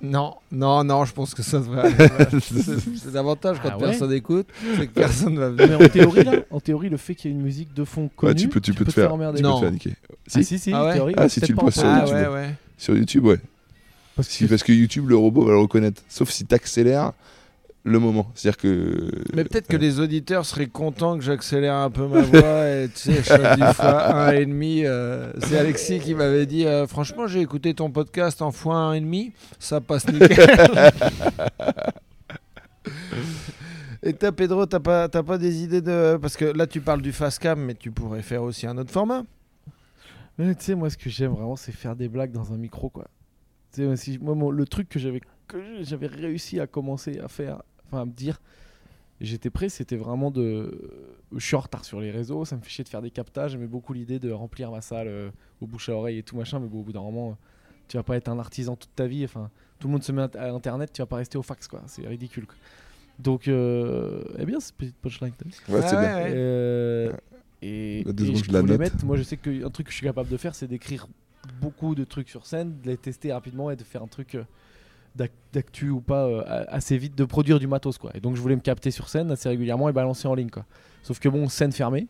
Non, non, non, je pense que ça devrait aller. c'est, c'est l'avantage quand ah ouais. personne écoute, c'est que personne ne va venir. Mais en théorie, là, en théorie, le fait qu'il y ait une musique de fond connue, ouais, tu peux, tu tu peux te, te faire, faire emmerder. Tu peux te faire niquer. Si, ah, si, si, ah ouais. théorie, ah, si tu le postes sur YouTube. Ah ouais, ouais. Sur YouTube, ouais. Parce que, si, parce que YouTube, le robot va le reconnaître. Sauf si tu accélères le moment. C'est-à-dire que... Mais peut-être que les auditeurs seraient contents que j'accélère un peu ma voix et tu sais, chaque fois un et demi. Euh, c'est Alexis qui m'avait dit euh, franchement, j'ai écouté ton podcast en fois un et demi, ça passe nickel. Et t'as Pedro, t'as pas, t'as pas des idées de... Parce que là, tu parles du fast cam, mais tu pourrais faire aussi un autre format. Tu sais, moi, ce que j'aime vraiment, c'est faire des blagues dans un micro, quoi. Tu sais, si, moi, moi, le truc que j'avais, que j'avais réussi à commencer à faire, enfin à me dire, j'étais prêt, c'était vraiment de... Je suis en retard sur les réseaux, ça me fait chier de faire des captages, j'aimais beaucoup l'idée de remplir ma salle euh, au bouche à oreille et tout machin, mais bon, au bout d'un moment, euh, tu vas pas être un artisan toute ta vie, enfin, tout le monde se met à internet, tu vas pas rester au fax, quoi, c'est ridicule, quoi. Donc, euh, eh bien, c'est petite punchline. Ouais, ah, c'est ouais, bien. Ouais. Euh, et, et je voulais la mettre, moi je sais qu'un truc que je suis capable de faire, c'est d'écrire beaucoup de trucs sur scène, de les tester rapidement et de faire un truc... Euh, d'actu ou pas euh, assez vite, de produire du matos, quoi. Et donc je voulais me capter sur scène assez régulièrement et balancer en ligne, quoi. Sauf que bon, scène fermée,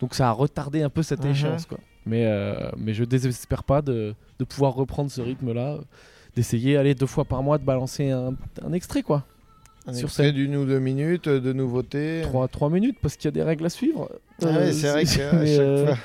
donc ça a retardé un peu cette uh-huh. échéance, quoi. Mais, euh, mais je désespère pas de, de pouvoir reprendre ce rythme là, d'essayer aller deux fois par mois de balancer un, un extrait, quoi. Un sur extrait scène. D'une ou deux minutes de nouveautés, trois, trois minutes, parce qu'il y a des règles à suivre. Ah euh, ouais, c'est vrai que à chaque euh... fois.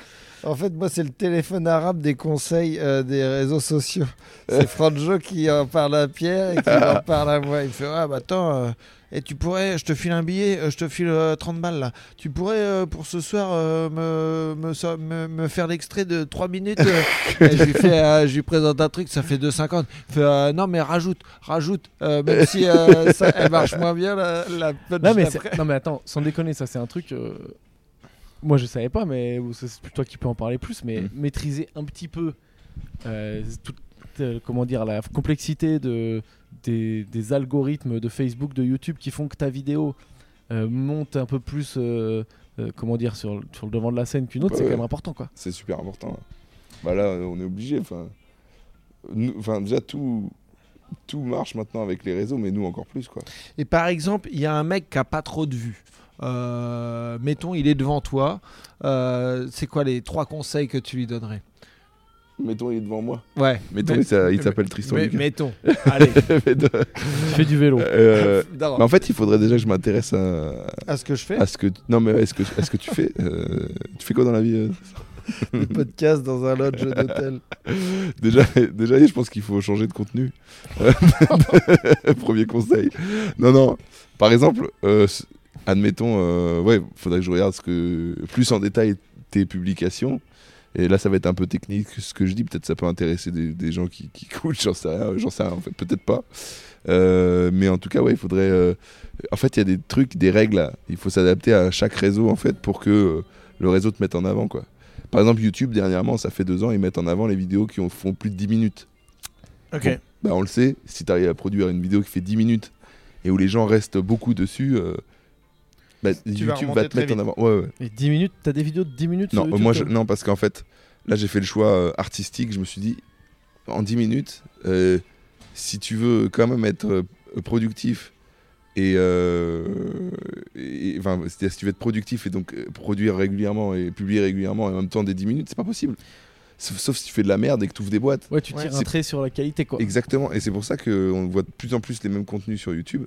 En fait, moi, c'est le téléphone arabe des conseils euh, des réseaux sociaux. C'est Franjo qui en parle à Pierre et qui en parle à moi. Il me fait « Ah, bah attends, euh, et tu pourrais, je te file un billet, euh, je te file euh, trente balles, là. Tu pourrais, euh, pour ce soir, euh, me, me, me, me faire l'extrait de trois minutes euh. ?» Et je lui, fais, euh, je lui présente un truc, ça fait deux cinquante. Il fait euh, « Non, mais rajoute, rajoute, euh, même si euh, ça elle marche moins bien, la, la punch non, mais après. » Non, mais attends, sans déconner, ça, c'est un truc... Euh... Moi je savais pas, mais c'est plutôt toi qui peux en parler plus, mais mmh. maîtriser un petit peu euh, toute euh, comment dire, la complexité de, des, des algorithmes de Facebook, de YouTube qui font que ta vidéo euh, monte un peu plus euh, euh, comment dire, sur, sur le devant de la scène qu'une autre, bah c'est ouais. quand même important, quoi. C'est super important. Hein. Bah là on est obligé. Enfin déjà tout. Tout marche maintenant avec les réseaux, mais nous encore plus, quoi. Et par exemple, il y a un mec qui a pas trop de vues. Euh, mettons, il est devant toi. Euh, c'est quoi les trois conseils que tu lui donnerais ? Mettons, il est devant moi. Ouais. Mettons, mais, il, s'a, il s'appelle Tristan. Mais, mettons. Allez. mettons. Je fais du vélo. Euh, mais en fait, il faudrait déjà que je m'intéresse à. À ce que je fais. À ce que. Non, mais est-ce que est-ce que tu fais euh, tu fais quoi dans la vie euh des podcasts dans un lodge d'hôtel. Déjà, déjà, je pense qu'il faut changer de contenu. Premier conseil. Non, non. Par exemple, euh, admettons, euh, ouais, faudrait que je regarde ce que plus en détail tes publications. Et là, ça va être un peu technique ce que je dis. Peut-être ça peut intéresser des, des gens qui, qui coachent. J'en sais rien. J'en sais rien. En fait, peut-être pas. Euh, mais en tout cas, ouais, il faudrait. Euh... En fait, il y a des trucs, des règles. Là. Il faut s'adapter à chaque réseau, en fait, pour que euh, le réseau te mette en avant, quoi. Par exemple, YouTube, dernièrement, ça fait deux ans, ils mettent en avant les vidéos qui ont, font plus de dix minutes. Ok. Bon, bah on le sait, si tu arrives à produire une vidéo qui fait dix minutes et où les gens restent beaucoup dessus, euh, bah, YouTube va te mettre vite en avant. Ouais, ouais. Et dix minutes, tu as des vidéos de dix minutes non, sur YouTube, moi, je, non, parce qu'en fait, là, j'ai fait le choix euh, artistique. Je me suis dit, en dix minutes, euh, si tu veux quand même être euh, productif, et, euh, et enfin, c'est-à-dire si tu veux être productif et donc euh, produire régulièrement et publier régulièrement et en même temps des dix minutes, c'est pas possible. Sauf, sauf si tu fais de la merde et que tu ouvres des boîtes. Ouais, tu tires ouais. un trait sur la qualité, quoi. Exactement. Et c'est pour ça qu'on voit de plus en plus les mêmes contenus sur YouTube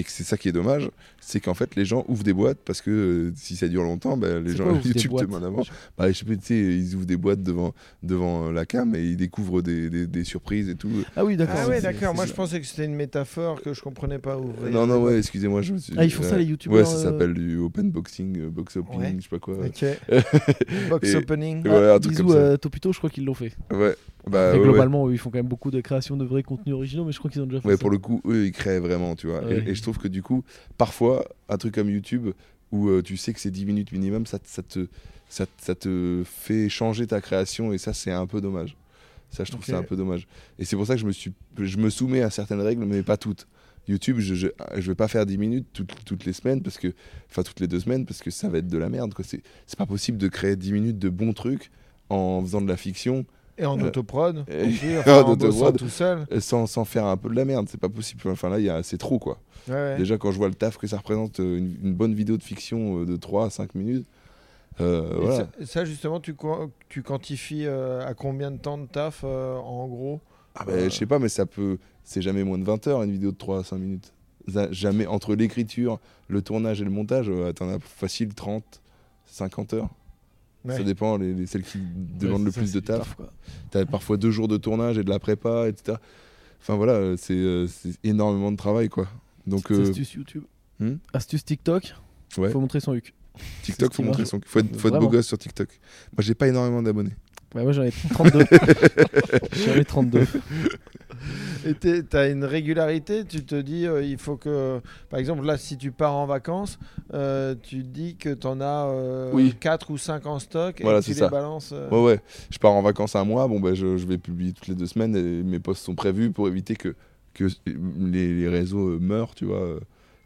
et que c'est ça qui est dommage, c'est qu'en fait les gens ouvrent des boîtes parce que euh, si ça dure longtemps, bah, les c'est gens quoi, YouTube te mettent en avant. Bah, je sais pas, tu sais, ils ouvrent des boîtes devant devant la cam et ils découvrent des des, des surprises et tout. Ah oui, d'accord. Ah ouais, d'accord. C'est moi ça. Je pensais que c'était une métaphore que je comprenais pas. Ouvrir. Non non ouais, excusez-moi. Je me suis... Ah ils font ça les YouTubeurs. Ouais, ça s'appelle euh... du open boxing, euh, box opening, ouais. je sais pas quoi. Ok. box et... opening. Ah, ouais, un truc comme ça. Euh, Topito, je crois qu'ils l'ont fait. Ouais. Bah, ouais, globalement, ouais. Eux, ils font quand même beaucoup de création de vrais contenus originaux, mais je crois qu'ils ont déjà fait ouais, ça. Pour le coup, eux, ils créent vraiment, tu vois. Ouais. Et, et je trouve que du coup, parfois, un truc comme YouTube, où euh, tu sais que c'est dix minutes minimum, ça, ça, te, ça, ça te fait changer ta création, et ça, c'est un peu dommage. Ça, je trouve okay. que c'est un peu dommage. Et c'est pour ça que je me, suis, je me soumets à certaines règles, mais pas toutes. YouTube, je ne vais pas faire dix minutes toutes, toutes les semaines, parce que, enfin, toutes les deux semaines, parce que ça va être de la merde, quoi. C'est, c'est pas possible de créer dix minutes de bons trucs en faisant de la fiction. Et en euh, autoprod, et et enfin, en bossant tout seul. Sans, sans faire un peu de la merde, c'est pas possible. Enfin là, y a, c'est trop quoi. Ouais, ouais. Déjà, quand je vois le taf que ça représente, une, une bonne vidéo de fiction de trois à cinq minutes. Euh, voilà. ça, ça, justement, tu, tu quantifies euh, à combien de temps de taf euh, en gros? Ah bah, euh... Je sais pas, mais ça peut. C'est jamais moins de vingt heures une vidéo de trois à cinq minutes. Ça, jamais, entre l'écriture, le tournage et le montage, euh, t'en as facile trente, cinquante heures. Ouais. Ça dépend, les, les, celles qui demandent ouais, le ça, plus de taf. T'as parfois deux jours de tournage et de la prépa, et cetera. Enfin voilà, c'est, c'est énormément de travail quoi. Donc, euh... astuce YouTube, hmm astuce TikTok, ouais. Faut montrer son huc. TikTok, faut montrer son huc. Faut être, faut être beau gosse sur TikTok. Moi j'ai pas énormément d'abonnés. Bah moi j'en ai trente-deux. J'en ai trente-deux. Et t'as une régularité, tu te dis euh, il faut que, par exemple là si tu pars en vacances, euh, tu dis que t'en as euh, oui. quatre ou cinq en stock et voilà, tu les ça. balances. Euh... Ouais ouais, je pars en vacances un mois, bon bah je, je vais publier toutes les deux semaines et mes posts sont prévus pour éviter que, que les, les réseaux meurent, tu vois,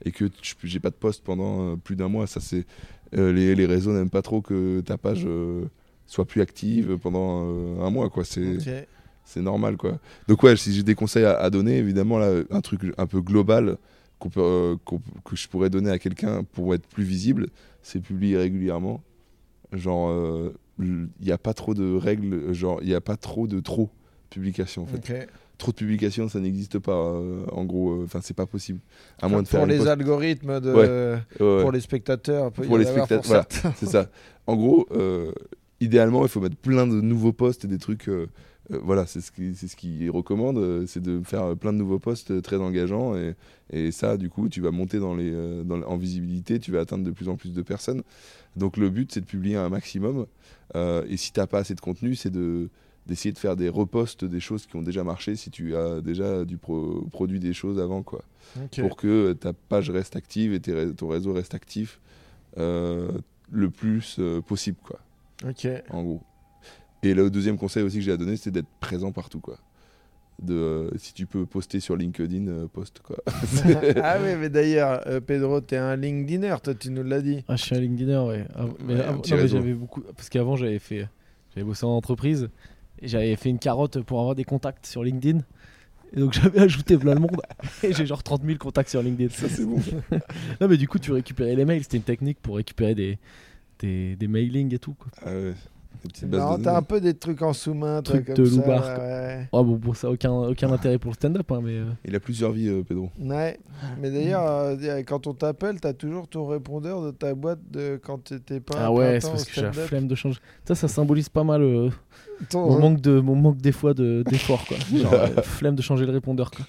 et que j'ai pas de posts pendant plus d'un mois, ça c'est, euh, les, les réseaux n'aiment pas trop que ta page euh, soit plus active pendant euh, un mois quoi, c'est... Okay. C'est normal quoi. Donc ouais, si j'ai des conseils à, à donner, évidemment là, un truc un peu global qu'on peut, euh, qu'on, que je pourrais donner à quelqu'un pour être plus visible, c'est publier régulièrement. Genre, il euh, n'y a pas trop de règles, genre il n'y a pas trop de trop publications en fait. Okay. Trop de publications, ça n'existe pas euh, en gros. Enfin, euh, c'est pas possible. À moins de faire pour les post- algorithmes de, ouais, euh, ouais. pour les spectateurs, peut pour y les spectateurs, voilà, c'est ça. En gros, euh, idéalement, il faut mettre plein de nouveaux posts et des trucs. Euh, Euh, voilà, c'est ce qui, c'est ce qu'ils recommandent, euh, c'est de faire euh, plein de nouveaux posts euh, très engageants et, et ça, du coup, tu vas monter dans les, euh, dans, en visibilité, tu vas atteindre de plus en plus de personnes. Donc le but, c'est de publier un maximum. Euh, et si t'as pas assez de contenu, c'est de, d'essayer de faire des reposts des choses qui ont déjà marché, si tu as déjà du pro, produit des choses avant, quoi, okay. Pour que ta page reste active et tes, ton réseau reste actif euh, le plus euh, possible, quoi. Ok. En gros. Et le deuxième conseil aussi que j'ai à donner, c'est d'être présent partout, quoi. De, euh, si tu peux poster sur LinkedIn, euh, poste, quoi. Ah oui, mais d'ailleurs, euh, Pedro, t'es un LinkedIner, toi, tu nous l'as dit. Ah, je suis un LinkedIner, ouais. Ah, mais, ouais, ah, non, mais j'avais beaucoup, parce qu'avant, j'avais fait, j'avais bossé en entreprise, et j'avais fait une carotte pour avoir des contacts sur LinkedIn. Et donc j'avais ajouté plein de monde et j'ai genre trente mille contacts sur LinkedIn. Ça, c'est bon. Non, mais du coup, tu récupérais les mails, c'était une technique pour récupérer des, des, des mailings et tout, quoi. Ah ouais. Non, t'as un peu des trucs en sous-main, trucs de loupard. Ouais. Oh, bon, bon, ça n'a aucun, aucun intérêt pour le stand-up. Hein, mais, euh... Il a plusieurs vies, euh, Pedro. Ouais, mais d'ailleurs, euh, quand on t'appelle, t'as toujours ton répondeur de ta boîte de... quand t'étais pas. Ah ouais, c'est parce que j'ai la flemme de changer. Ça, ça symbolise pas mal euh, ton... mon, manque de, mon manque des fois de, d'effort. Quoi. Genre, euh, flemme de changer le répondeur. Quoi.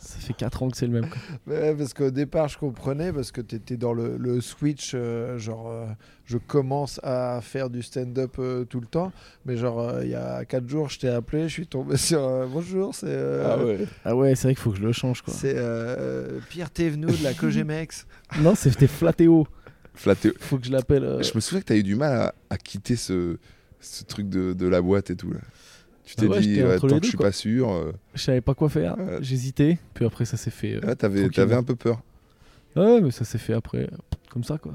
Ça fait quatre ans que c'est le même. Quoi. Ouais, parce qu'au départ, je comprenais, parce que tu étais dans le, le switch, euh, genre euh, je commence à faire du stand-up euh, tout le temps, mais genre il euh, y a quatre jours, je t'ai appelé, je suis tombé sur euh, bonjour, c'est. Euh, ah, ouais. Euh, ah ouais, c'est vrai qu'il faut que je le change. Quoi. C'est euh, Pierre Thevenoux de la Cogemex. Non, c'était Flateo. Flateo. Faut que je l'appelle. Euh... Je me souviens que tu as eu du mal à, à quitter ce, ce truc de, de la boîte et tout là. Tu t'es ah ouais, dit, ouais, tant deux, que je suis quoi. Pas sûr. Euh... Je savais pas quoi faire, ouais. J'hésitais, puis après ça s'est fait. Euh, ah, t'avais, t'avais un peu peur. Ouais, mais ça s'est fait après, comme ça quoi.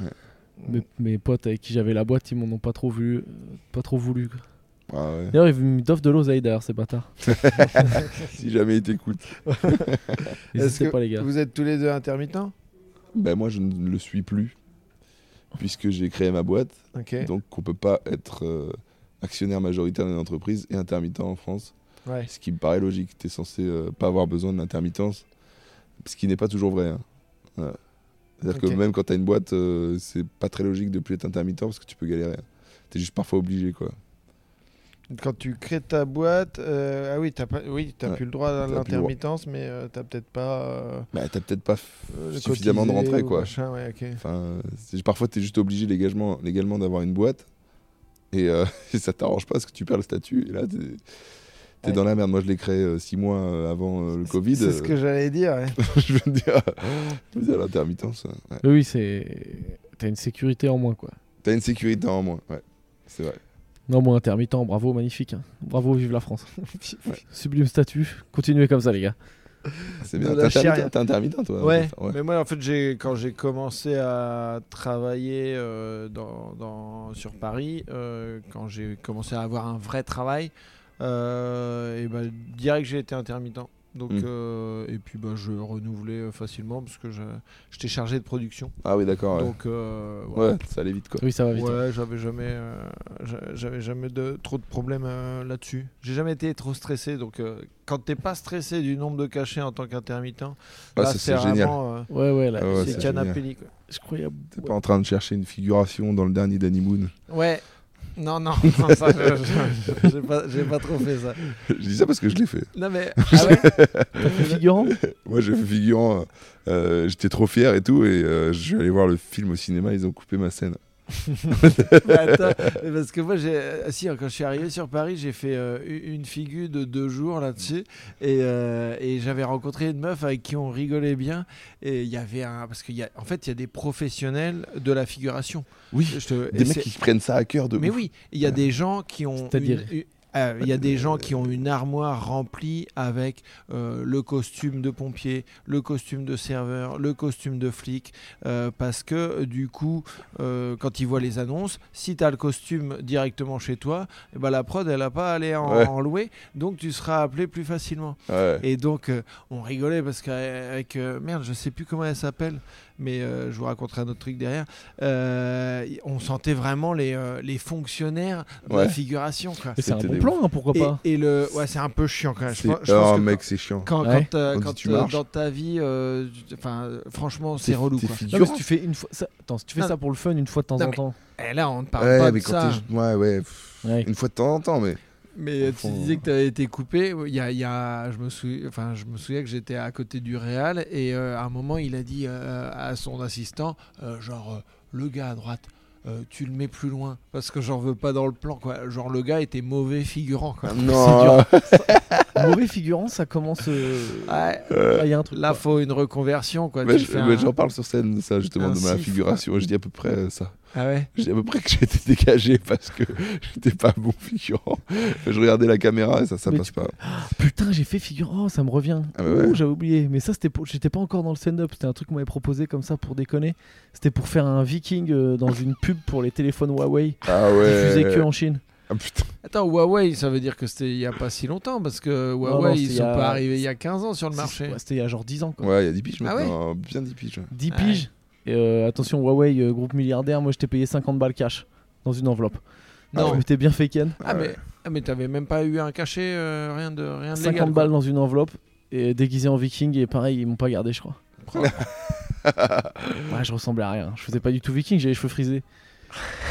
Ouais. Mes, mes potes avec qui j'avais la boîte, ils m'en ont pas trop vu, euh, pas trop voulu. Quoi. Ah ouais. D'ailleurs, ils me doivent de l'oseille d'ailleurs, ces bâtards. Si jamais ils t'écoutent. N'hésitez pas les gars. Vous êtes tous les deux intermittents ? Ben moi, je ne le suis plus, puisque j'ai créé ma boîte, okay. Donc on peut pas être. Euh... actionnaire majoritaire d'une entreprise et intermittent en France, ouais. Ce qui me paraît logique. Tu es censé euh, pas avoir besoin de l'intermittence, ce qui n'est pas toujours vrai. Hein. Voilà. C'est-à-dire okay. que même quand tu as une boîte, euh, c'est pas très logique de plus être intermittent parce que tu peux galérer. Hein. Tu es juste parfois obligé. Quoi. Quand tu crées ta boîte, euh, ah oui, tu n'as oui, ouais. plus le droit à t'as l'intermittence, droit. Mais euh, tu n'as peut-être pas... Euh, bah, tu n'as peut-être pas f- euh, suffisamment de rentrées. Quoi. Machin, ouais, okay. Enfin, parfois, tu es juste obligé légalement, légalement d'avoir une boîte. Et, euh, et ça t'arrange pas parce que tu perds le statut et là t'es, t'es ouais. dans la merde. Moi je l'ai créé euh, six mois euh, avant euh, le c'est, Covid. C'est euh... ce que j'allais dire. Ouais. Je veux dire, je veux dire l'intermittence. Ouais. Oui, c'est t'as une sécurité en moins quoi. T'as une sécurité en moins, ouais, c'est vrai. Non, moi intermittent, bravo, magnifique. Hein. Bravo, vive la France. Ouais. Sublime statut, continuez comme ça les gars. C'est bien. T'es intermittent, intermittent, toi. Ouais. Enfin, ouais. Mais moi, en fait, j'ai, quand j'ai commencé à travailler euh, dans, dans, sur Paris, euh, quand j'ai commencé à avoir un vrai travail, euh, et ben, direct, j'ai été intermittent. Donc, mmh. euh, et puis, bah, je renouvelais facilement parce que je, j'étais chargé de production. Ah oui, d'accord. Ouais. Donc, euh, ouais. ouais, ça allait vite, quoi. Oui, ça va vite. Ouais, ouais. j'avais jamais, euh, j'avais jamais de, trop de problèmes euh, là-dessus. J'ai jamais été trop stressé. Donc, euh, quand t'es pas stressé du nombre de cachets en tant qu'intermittent, ah, là, ça, c'est, c'est vraiment. Euh, ouais, ouais, là, ah, ouais, c'est, c'est canapé. Je croyais. T'es ouais. pas en train de chercher une figuration dans le dernier Danny Moon. Ouais. Non, non, non ça, je, je, j'ai, pas, j'ai pas trop fait ça. Je dis ça parce que je l'ai fait. Non, mais. Ah ouais ? T'as fait figurant ? Moi, j'ai fait figurant. Euh, j'étais trop fier et tout. Et euh, je suis allé voir le film au cinéma. Ils ont coupé ma scène. Mais attends, parce que moi, j'ai... Si, quand je suis arrivé sur Paris, j'ai fait euh, une figure de deux jours là-dessus. Et, euh, et j'avais rencontré une meuf avec qui on rigolait bien. Et il y avait un. Parce qu'en a... fait, il y a des professionnels de la figuration. Oui, te... des et mecs c'est... qui prennent ça à cœur de Mais ouf. Oui, il y a ouais. des gens qui ont. C'est-à-dire. Une... Il euh, y a des gens qui ont une armoire remplie avec euh, le costume de pompier, le costume de serveur, le costume de flic, euh, parce que du coup, euh, quand ils voient les annonces, si tu as le costume directement chez toi, eh ben, la prod, elle n'a pas à aller en, ouais. en louer, donc tu seras appelé plus facilement. Ouais. Et donc, euh, on rigolait parce qu'avec... Euh, merde, je ne sais plus comment elle s'appelle, mais euh, je vous raconterai un autre truc derrière. Euh, on sentait vraiment les, euh, les fonctionnaires de ouais. la figuration. Quoi. Et c'est C'était un bon plan, hein, pourquoi et, pas et le... ouais, c'est un peu chiant quand même. Je, je pense oh, que mec, quand... c'est chiant. Quand, ouais. quand, euh, quand euh, dans ta vie, euh, franchement, c'est, c'est relou. Quoi. Non, mais si tu fais, une fois... ça... Attends, si tu fais ça pour le fun une fois de temps non, en mais... temps. Et là, on ne parle ouais, pas mais de ça. Ouais, ouais. Pff... ouais. Une fois de temps en temps, mais... Mais enfin... tu disais que tu avais été coupé. Il y a, il y a, je, me souvi... enfin, je me souviens que j'étais à côté du Real et euh, à un moment, il a dit euh, à son assistant, euh, genre, euh, le gars à droite, euh, tu le mets plus loin parce que j'en veux pas dans le plan. Quoi. Genre, le gars était mauvais figurant. Quoi. Non. Mauvais figurant, ça commence. Euh... Ouais. Euh... Là, y a un truc, là, faut une reconversion. Quoi. Mais je, mais un... J'en parle sur scène, ça, justement, un de ma figuration. Ouais. Je dis à peu près euh, ça. Ah ouais. J'ai à peu près que j'étais dégagé parce que j'étais pas bon figurant. Je regardais la caméra et ça, ça mais passe tu... pas. Ah, putain, j'ai fait figurant, ça me revient. Ah bah ouais. Oh, j'avais oublié. Mais ça, c'était pour... j'étais pas encore dans le stand-up. C'était un truc qu'on m'avait proposé comme ça pour déconner. C'était pour faire un viking euh, dans une pub pour les téléphones Huawei. Ah ouais. Diffusé que en Chine. Ah putain. Attends, Huawei, ça veut dire que c'était il y a pas si longtemps parce que Huawei, non, non, ils sont a... pas arrivés il y a quinze ans sur le marché. Ouais, c'était il y a genre dix ans. Quoi. Ouais, il y a dix piges maintenant. Ah ouais. Bien dix piges. Ouais. dix ah ouais. piges. Et euh, attention Huawei, euh, groupe milliardaire, moi je t'ai payé cinquante balles cash dans une enveloppe. Non, ah, je m'étais bien fait ken. Ah, ouais. mais, ah mais t'avais même pas eu un cachet, euh, rien de rien de cinquante légal, balles dans une enveloppe, et déguisé en viking, et pareil, ils m'ont pas gardé je crois. Ouais, je ressemblais à rien, je faisais pas du tout viking, j'avais les cheveux frisés.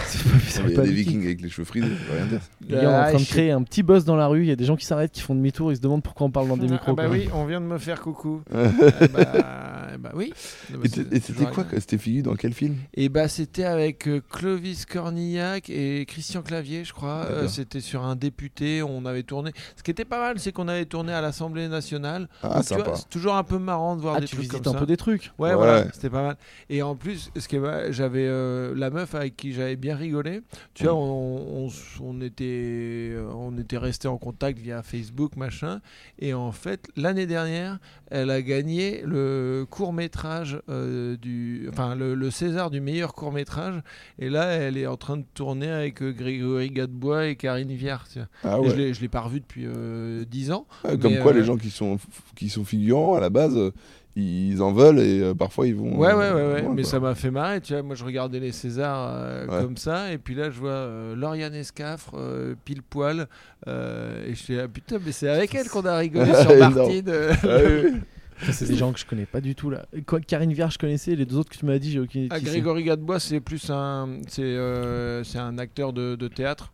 C'est pas, c'est il y a des vikings viking. Avec les cheveux frisés, ça veut rien dire. Les gars, on est en train de créer un petit buzz dans la rue, il y a des gens qui s'arrêtent, qui font demi-tour, ils se demandent pourquoi on parle dans des ah micros. Bah oui, on vient de me faire coucou. euh, bah, bah oui. Bah, et, c'est, et c'est c'était quoi, c'était figure dans quel film ? Et bah c'était avec euh, Clovis Cornillac et Christian Clavier, je crois. Euh, c'était sur un député, on avait tourné. Ce qui était pas mal, c'est qu'on avait tourné à l'Assemblée nationale. Ah, donc, sympa. Tu vois, c'est toujours un peu marrant de voir ah, des trucs comme ça. Tu visites un peu des trucs. Ouais, ouais, voilà, c'était pas mal. Et en plus, ce qui est, j'avais euh, la meuf avec qui j'avais bien rigolé. Tu vois, on, on, on était, on était resté en contact via Facebook, machin. Et en fait, l'année dernière, elle a gagné le court-métrage, euh, du, enfin, le, le César du meilleur court-métrage. Et là, elle est en train de tourner avec euh, Grégory Gadebois et Karin Viard. Ah ouais. Je ne l'ai, je l'ai pas revu depuis euh, dix ans. Ah, comme quoi, euh, les gens qui sont, qui sont figurants, à la base... Euh... ils en veulent et euh, parfois ils vont... Ouais, ouais, ouais, euh, ouais, ouais mais quoi. Ça m'a fait marrer, tu vois, moi je regardais les Césars euh, ouais. comme ça, et puis là je vois euh, Lauriane Escaffre, euh, pile poil, euh, et je suis là, ah, putain, mais c'est avec elle qu'on a rigolé sur Martine. Euh, ah, oui. Ça, c'est des gens que je connais pas du tout là. Quoi, Karin Viard je connaissais, les deux autres que tu m'as dit, j'ai aucune idée. Ah, Grégory Gadebois, c'est plus un... c'est, euh, c'est un acteur de, de théâtre.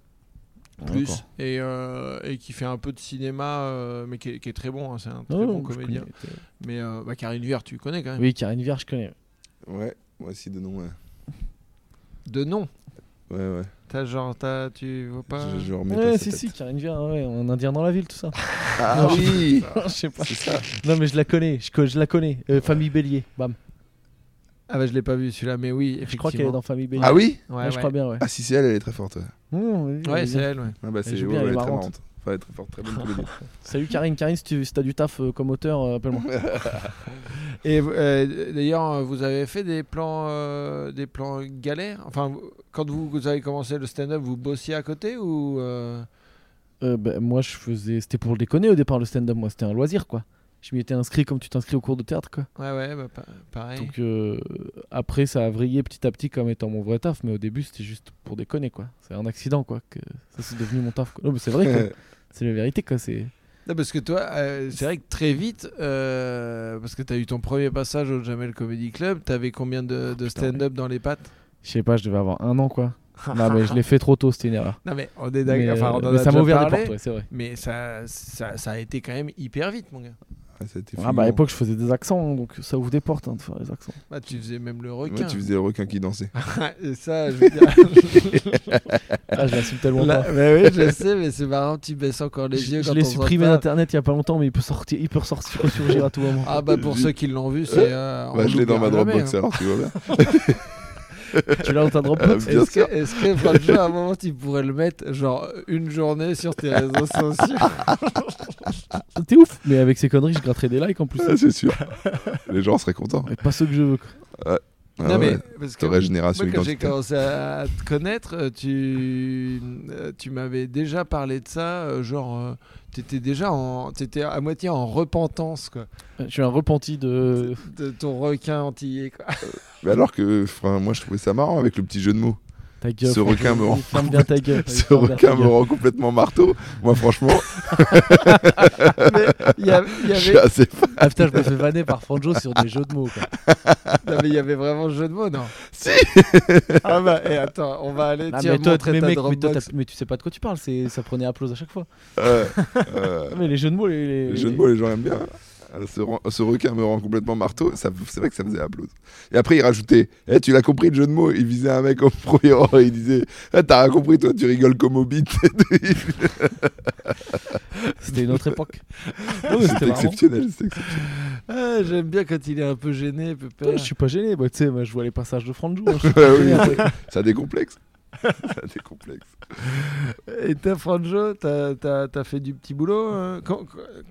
Plus et, euh, et qui fait un peu de cinéma euh, mais qui est, qui est très bon hein, c'est un très oh, bon comédien connais, mais euh, bah, Karin Viard tu connais quand même. Oui, Karin Viard je connais. Ouais, moi aussi de nom ouais. De nom. Ouais ouais. T'as genre t'as, tu vois pas. Je, je remets ouais, pas si si Karin Viard ouais, un Indien dans la ville tout ça. Ah non, oui. Je sais pas. Ça. Non mais je la connais, je, je la connais. Euh, ouais. Famille Bélier, bam. Ah bah je l'ai pas vu celui-là mais oui effectivement. Je crois qu'elle est dans Famille Bélier. Ah oui ouais, ouais, je crois bien ouais. Ah si c'est elle elle est très forte. Ouais, mmh, oui, ouais c'est bien. Elle ouais. Ah bah c'est, elle joue bien, ouais, elle est marrante. pas être fort, très bonne comédie. Salut Karine, Karine, si tu si as du taf euh, comme auteur, euh, appelle-moi. Et euh, d'ailleurs, vous avez fait des plans, euh, des plans galères. Enfin, quand vous, vous avez commencé le stand-up, vous bossiez à côté ou euh... Euh, bah, moi, je faisais. C'était pour le déconner au départ le stand-up. Moi, c'était un loisir, quoi. Je m'y étais inscrit comme tu t'inscris au cours de théâtre, quoi. Ouais, ouais, bah, pa- pareil. Donc euh, après, ça a vrillé petit à petit comme étant mon vrai taf, mais au début, c'était juste pour déconner, quoi. C'est un accident, quoi, que ça c'est devenu mon taf, quoi. Non, mais c'est vrai, que c'est la vérité, quoi. C'est. Non, parce que toi, euh, c'est vrai que très vite, euh, parce que t'as eu ton premier passage au Jamel Comedy Club, t'avais combien de, de stand-up dans les pattes ? Je sais pas, je devais avoir un an, quoi. Non mais je l'ai fait trop tôt, c'était une erreur. Non mais on est d'accord, enfin on en mais a ça m'a ouvert parlé, des portes, ouais, c'est vrai. Mais ça, ça, ça a été quand même hyper vite, mon gars. Ah, ça a été ah bah à l'époque je faisais des accents, donc ça ouvre des portes hein, de faire des accents. Bah tu faisais même le requin. Ouais, tu faisais le requin qui dansait. Et ça, je veux dire... ah, je l'assume tellement là, pas. Bah oui, je le sais, mais c'est marrant, tu baisses encore les yeux. Je, quand je l'ai on supprimé d'internet il y a pas longtemps, mais il peut sortir, il peut ressortir, ressurgir à tout moment. Ah bah pour ceux qui l'ont vu, c'est. Euh, bah je l'ai dans ma Dropbox alors, tu vois bien. Tu l'as dans ta Dropbox. Est-ce que, est-ce que Franjo, à un moment, tu pourrais le mettre genre une journée sur tes réseaux sociaux? T'es ouf. Mais avec ces conneries, je gratterais des likes en plus. Ah, c'est sûr. Les gens seraient contents. Mais pas ceux que je veux. Quoi. Ouais. Ah non, ouais. Mais parce que moi, quand identité. J'ai commencé à te connaître, tu, tu m'avais déjà parlé de ça. Genre, t'étais déjà en, t'étais à moitié en repentance. Quoi. Je suis un repenti de, de ton requin antillais. Quoi. Mais alors que moi, je trouvais ça marrant avec le petit jeu de mots. Ta gueule, ce requin me rend, ce requin me rend complètement marteau. Moi, franchement, mais y a, y avait... je suis assez fan. Ah putain, je me fais vanner par Franjo sur des jeux de mots. Quoi. Non mais il y avait vraiment jeu de mots, non? Si. Ah bah, et attends, on va aller. Non, tiens, mais toi, mais mec, mais, toi mais tu sais pas de quoi tu parles. C'est, ça prenait applause à chaque fois. Euh, euh... mais les jeux de mots, les, les... les jeux de mots, les gens aiment bien. Ce, ce requin me rend complètement marteau, ça, c'est vrai que ça faisait applause. Et après il rajoutait, hey, tu l'as compris le jeu de mots, il visait un mec au premier rang et il disait, hey, t'as rien compris toi, tu rigoles comme au beat. C'était une autre époque. Non, c'était, c'était exceptionnel, c'était exceptionnel. Ah, j'aime bien quand il est un peu gêné. Ouais, je suis pas gêné, bah, tu sais, moi je vois les passages de Franjo. Hein, oui, ça décomplexe. Ça décomplexe. Et t'as Franjo, t'as, t'as, t'as fait du petit boulot euh, com-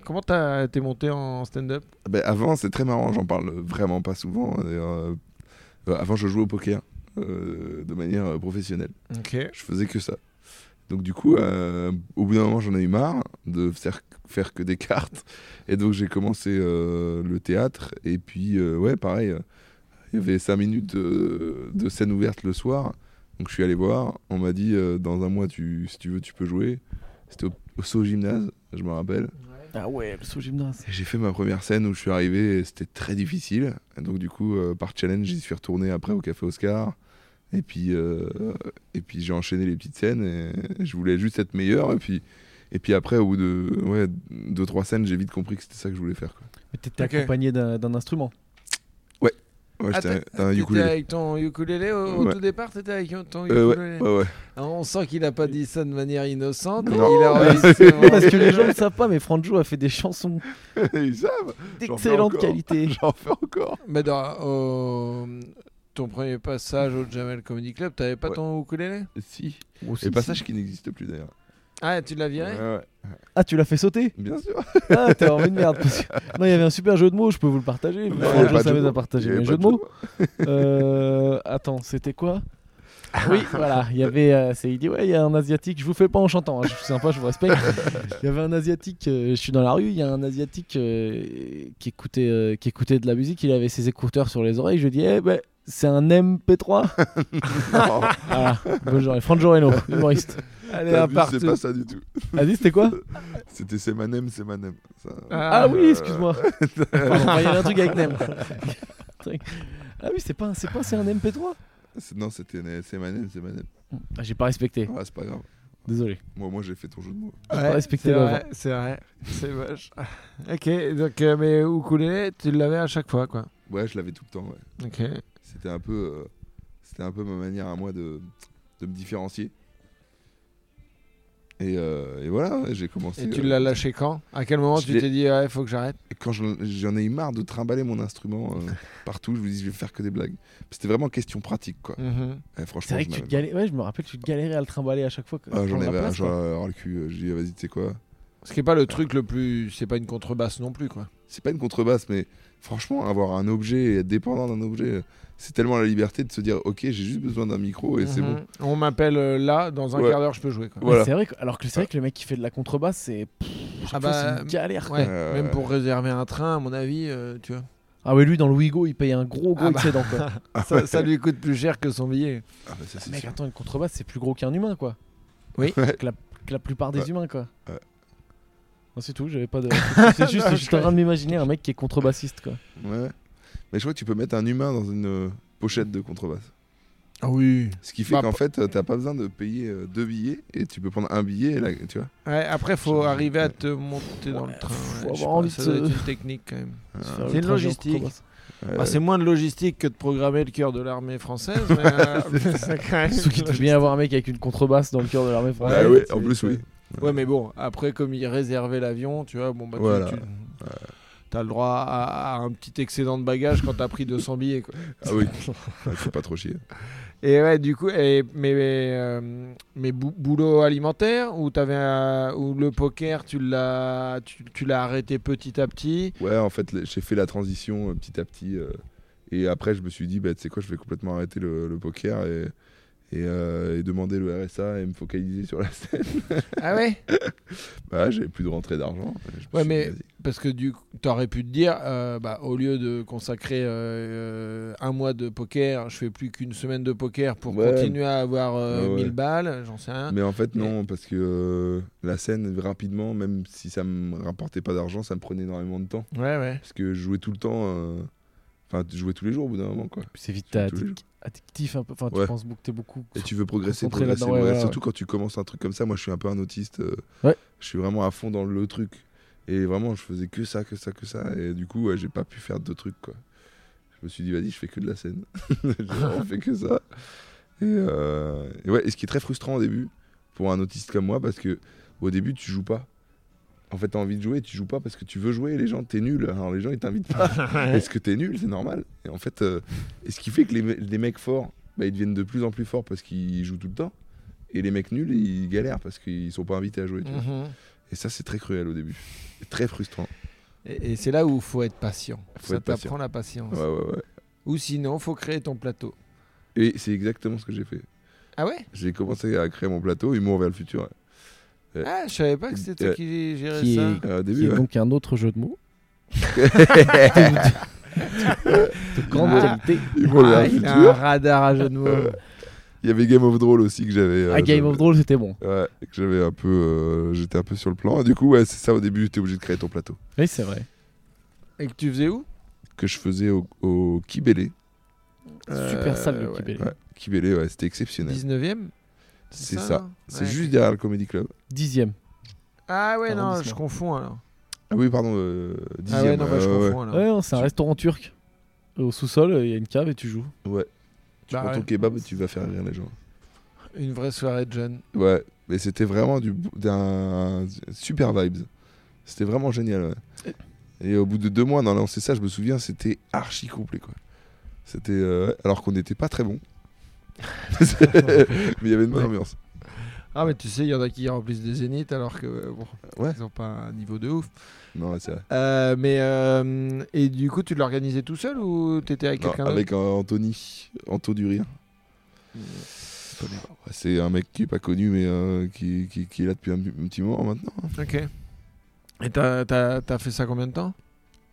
Comment t'as été monté en stand-up? Bah avant, c'est très marrant, j'en parle vraiment pas souvent. Euh, avant, je jouais au poker euh, de manière professionnelle. Okay. Je faisais que ça. Donc du coup, euh, au bout d'un moment, j'en ai eu marre de faire, faire que des cartes. Et donc j'ai commencé euh, le théâtre. Et puis, euh, ouais, pareil, il y avait cinq minutes euh, de scène ouverte le soir. Donc je suis allé voir, on m'a dit euh, dans un mois tu, si tu veux tu peux jouer. C'était au, au saut gymnase, je me rappelle. Ah ouais, le saut gymnase. Et j'ai fait ma première scène où je suis arrivé, et c'était très difficile. Et donc du coup euh, par challenge j'y suis retourné après au Café Oscar. Et puis euh, et puis j'ai enchaîné les petites scènes et je voulais juste être meilleur. Et puis et puis après au bout de ouais deux trois scènes j'ai vite compris que c'était ça que je voulais faire. Quoi. Mais t'étais okay. accompagné d'un, d'un instrument. Ouais, ah, t'as, t'as un t'étais avec ton ukulélé au, ouais. au tout départ, t'étais avec ton ukulélé. Euh, ouais, ouais, ouais. On sent qu'il a pas dit ça de manière innocente. Non. Il a parce que les gens ne savent pas, mais Franjo a fait des chansons. Ils savent. D'excellente qualité. J'en fais encore. Mais dans oh, ton premier passage au Jamel Comedy Club, t'avais pas ouais. ton ukulélé ? Si. Oh, si. Et si, passage si. Qui n'existe plus d'ailleurs. Ah, tu l'as viré ? Ouais, ouais. Ah, tu l'as fait sauter ? Bien sûr. Ah, t'es en une merde. Parce que... Non, il y avait un super jeu de mots, je peux vous le partager. Bah, ouais, je savais à partager un jeu de mots. euh, attends, c'était quoi ? Ah, oui, voilà, il y avait. Euh, c'est, il dit ouais, il y a un asiatique. Je vous fais pas en chantant. Hein, je suis sympa, je vous respecte. Il y avait un asiatique. Euh, je suis dans la rue. Il y a un asiatique euh, qui écoutait, euh, qui écoutait de la musique. Il avait ses écouteurs sur les oreilles. Je lui dis, eh ben, bah, c'est un M P trois. Voilà. Bonjour, Franjo Reno, humoriste. Allez, un partout. C'est pas ça du tout. Vas-y, c'était quoi ? C'était c'est ma name, c'est ma name. Ça... Ah, ah oui, excuse-moi. Il y a un truc avec name. Ah oui, c'est pas, c'est pas, c'est un M P trois. C'est, non, c'était une, c'est ma name, c'est ma name. Ah, j'ai pas respecté. Ouais, c'est pas grave. Désolé. Moi, moi, j'ai fait ton jeu de mots. Ouais, j'ai pas respecté. C'est vrai, c'est vrai, c'est moche. Ok, donc euh, mais ukulélé, tu l'avais à chaque fois, quoi. Ouais, je l'avais tout le temps. Ouais. Ok. C'était un peu, euh, c'était un peu ma manière à moi de, de me différencier. Et, euh, et voilà, j'ai commencé. Et tu l'as euh, lâché quand ? À quel moment tu l'ai... t'es dit il ah, faut que j'arrête ? Quand j'en, j'en ai eu marre de trimballer mon instrument euh, partout, je me dis je vais faire que des blagues. C'était vraiment question pratique, quoi. Mm-hmm. Et franchement, c'est vrai que tu te galé... ouais, je me rappelle tu te galérais à le trimballer à chaque fois. Que ah, j'en avais, j'en avais le cul. Je dis vas-y, tu sais quoi ? Ce qui n'est pas le truc le plus... C'est pas une contrebasse non plus, quoi. C'est pas une contrebasse, mais franchement, avoir un objet et être dépendant d'un objet, c'est tellement la liberté de se dire « Ok, j'ai juste besoin d'un micro et mm-hmm. c'est bon. » On m'appelle euh, là, dans un ouais. quart d'heure, je peux jouer. Quoi. Voilà. C'est vrai que, alors que c'est vrai que le mec qui fait de la contrebasse, c'est, pff, ah bah, c'est une galère. Ouais. Euh... Même pour réserver un train, à mon avis, euh, tu vois. Ah oui, lui, dans le Ouigo, il paye un gros gros ah bah... excédent, quoi. Ah ouais. ça, ça lui coûte plus cher que son billet. Ah bah ça, c'est mec, sûr. Attends, une contrebasse, c'est plus gros qu'un humain, quoi. Oui, ouais. que, la, que la plupart des ouais. humains, quoi. Ouais. Non, c'est tout, j'avais pas de. C'est juste que je suis en train de m'imaginer un mec qui est contrebassiste, quoi. Ouais. Mais je crois que tu peux mettre un humain dans une pochette de contrebasse. Ah oui. Ce qui fait bah, qu'en p- fait, t'as pas besoin de payer deux billets et tu peux prendre un billet, et là, tu vois. Ouais, après, faut Genre, arriver ouais. à te monter ouais, dans le train. Faut ouais, avoir envie de. C'est une technique, quand même. Ah. C'est une logistique. Ouais. Bah, c'est moins de logistique que de programmer le cœur de l'armée française. Mais euh, c'est quand même. Surtout qu'il devait bien avoir un mec avec une contrebasse dans le cœur de l'armée française. Ah ouais, en plus, oui. Ouais, ouais, mais bon, après, comme il réservait l'avion, tu vois, bon, bah, voilà. tu, tu ouais. t'as le droit à, à un petit excédent de bagages quand t'as pris deux cents billets, quoi. Ah oui, faut pas trop chier. Et ouais, du coup, et, mais, mais, euh, mais bou- boulot alimentaire, ou t'avais un, ou le poker, tu l'as, tu, tu l'as arrêté petit à petit. Ouais, en fait, j'ai fait la transition euh, petit à petit. Euh, et après, je me suis dit, bah, tu sais quoi, je vais complètement arrêter le, le poker et... Et, euh, et demander le R S A et me focaliser sur la scène. Ah ouais. Bah j'avais plus de rentrée d'argent. Ouais mais dit. Parce que du coup, t'aurais pu te dire euh, bah, au lieu de consacrer euh, un mois de poker, je fais plus qu'une semaine de poker pour ouais. continuer à avoir euh, ouais, ouais. mille balles, j'en sais rien. Mais en fait non, mais... parce que euh, la scène rapidement, même si ça me rapportait pas d'argent, ça me prenait énormément de temps. Ouais ouais. Parce que je jouais tout le temps, enfin euh, je jouais tous les jours au bout d'un moment, quoi. C'est vite ta addictif un peu, enfin ouais. tu penses que t'es beaucoup et tu veux progresser, progresser ouais, ouais, surtout ouais. quand tu commences un truc comme ça. Moi je suis un peu un autiste, euh, ouais. je suis vraiment à fond dans le truc et vraiment je faisais que ça que ça que ça et du coup ouais, j'ai pas pu faire de trucs, quoi. Je me suis dit vas-y, je fais que de la scène. J'ai vraiment fait que ça et, euh, et ouais, et ce qui est très frustrant au début pour un autiste comme moi, parce que au début tu joues pas. En fait, t'as envie de jouer et tu joues pas parce que tu veux jouer. Les gens, t'es nul. Alors, les gens, ils t'invitent pas. Est-ce que t'es nul? C'est normal. Et en fait, euh, et ce qui fait que les, me- les mecs forts, bah, ils deviennent de plus en plus forts parce qu'ils jouent tout le temps. Et les mecs nuls, ils galèrent parce qu'ils sont pas invités à jouer. Tu mm-hmm. vois. Et ça, c'est très cruel au début. C'est très frustrant. Et, et c'est là où il faut être patient. Faut ça être t'apprend patient. La patience. Ouais, ouais, ouais. Ou sinon, faut créer ton plateau. Et c'est exactement ce que j'ai fait. Ah ouais? J'ai commencé à créer mon plateau, Humour vers le futur. Ouais. Ah, je savais pas que c'était toi euh, qui gérais qui ça. Est, euh, début, qui ouais. est donc un autre jeu de mots. De grande ah, qualité. Ah, ah, il a un radar à jeu de mots. Euh, il y avait Game of Drawl aussi que j'avais. Euh, ah, Game j'avais, of Drawl, c'était bon. Ouais, que j'avais un peu. Euh, j'étais un peu sur le plan. Et du coup, ouais, c'est ça. Au début, t'es obligé de créer ton plateau. Oui, c'est vrai. Et que tu faisais où? Que je faisais au, au Kibélé. Euh, Super salle de ouais. Kibélé. Ouais, Kibélé, ouais, c'était exceptionnel. dix-neuvième. C'est ça, ça. c'est ouais. juste derrière le Comedy Club. Dixième. Ah ouais, pardon, non, je confonds alors. Ah oui, pardon, euh, dixième. Ah ouais, non, bah, euh, je confonds ouais. alors. Ouais, non, c'est un restaurant turc. Au sous-sol, il y a une cave et tu joues. Ouais. Tu bah, prends ouais. ton kebab et tu vas faire rire les gens. Une vraie soirée de jeunes. Ouais, mais c'était vraiment du d'un super vibes. C'était vraiment génial. Ouais. Et... et au bout de deux mois, non, là, on sait ça, je me souviens, c'était archi complet, quoi. C'était euh, alors qu'on n'était pas très bons. Mais il y avait une bonne ouais. ambiance. Ah mais tu sais, il y en a qui remplissent des zéniths alors que bon, ouais. ils n'ont pas un niveau de ouf. Non, c'est vrai. Euh, mais euh, et du coup, tu l'organisais tout seul ou t'étais avec non, quelqu'un avec d'autre? Avec Anthony, Anto du Rire. Mmh. C'est un mec qui est pas connu mais euh, qui, qui, qui est là depuis un, un petit moment maintenant. Ok. Et t'as, t'as, t'as fait ça combien de temps?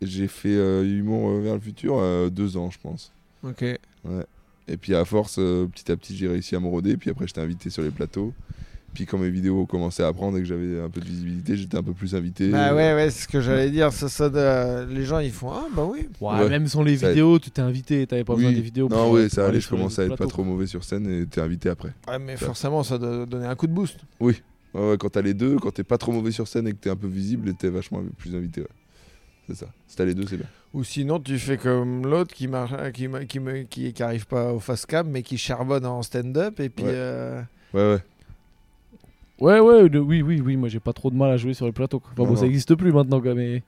J'ai fait euh, Humour vers le futur euh, deux ans, je pense. Ok. Ouais. Et puis à force, euh, petit à petit, j'ai réussi à me roder. Puis après, j'étais invité sur les plateaux. Puis quand mes vidéos commençaient à prendre et que j'avais un peu de visibilité, j'étais un peu plus invité. Bah euh... ouais, ouais, c'est ce que j'allais dire. Ça, ça, euh, les gens, ils font ah bah oui. Ouais, ouais. Même sans les ça vidéos, tu t'es invité. T'avais pas oui. besoin des vidéos. Non, ouais, ça allait. Je commençais à être plateaux. Pas trop mauvais sur scène et t'es invité après. Ouais, mais ça. Forcément, ça doit donner un coup de boost. Oui. Ouais, ouais, quand t'as les deux, quand t'es pas trop mauvais sur scène et que t'es un peu visible, t'es vachement plus invité. Ouais. C'est ça. Si t'as les deux, c'est bien. Ou sinon, tu fais comme l'autre qui marche, qui qui qui, qui arrive pas au face cam, mais qui charbonne en stand-up et puis. Ouais. Euh... ouais, ouais. Ouais, ouais, oui, oui, oui. Moi, j'ai pas trop de mal à jouer sur les plateaux. Quoi. Enfin, non, bon, non. Ça existe plus maintenant, quoi. Mais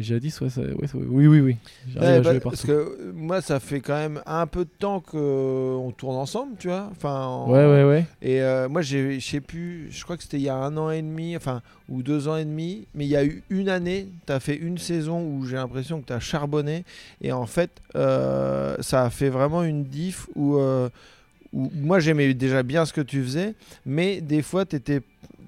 J'ai dit soit ça... ouais, soit... oui, oui, oui. J'arrive eh, à bah, jouer partout. Parce que moi, ça fait quand même un peu de temps qu'on tourne ensemble, tu vois. Enfin, en... Ouais, ouais, ouais. Et euh, moi, je sais plus, je crois que c'était il y a un an et demi, enfin, ou deux ans et demi, mais il y a eu une année, tu as fait une saison où j'ai l'impression que tu as charbonné. Et en fait, euh, ça a fait vraiment une diff où, euh, où moi, j'aimais déjà bien ce que tu faisais, mais des fois, tu étais...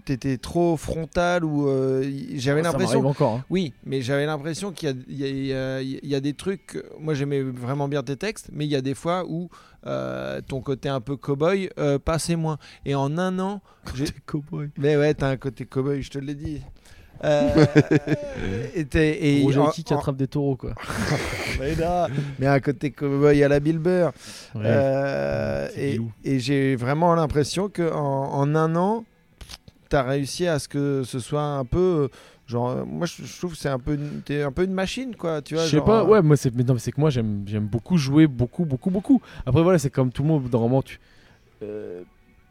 t'étais trop frontal ou euh, j'avais ça l'impression encore, hein. Oui, mais j'avais l'impression qu'il y a, il y a, il y a des trucs, moi j'aimais vraiment bien tes textes, mais il y a des fois où euh, ton côté un peu cow-boy euh, passait moins, et en un an j'ai... cow-boy. Mais ouais, t'as un côté cow-boy, je te l'ai dit. Euh, et et Roger en, qui en... attrape des taureaux, quoi. Mais, là, mais à côté cow-boy à la Bill Burr, ouais. euh, et, et j'ai vraiment l'impression qu'en en un an t'as réussi à ce que ce soit un peu genre, moi je, je trouve que c'est un peu une, t'es un peu une machine, quoi, tu vois, je sais genre, pas euh... ouais moi c'est mais non mais c'est que moi j'aime j'aime beaucoup jouer beaucoup beaucoup beaucoup après voilà, c'est comme tout le monde, normalement tu euh,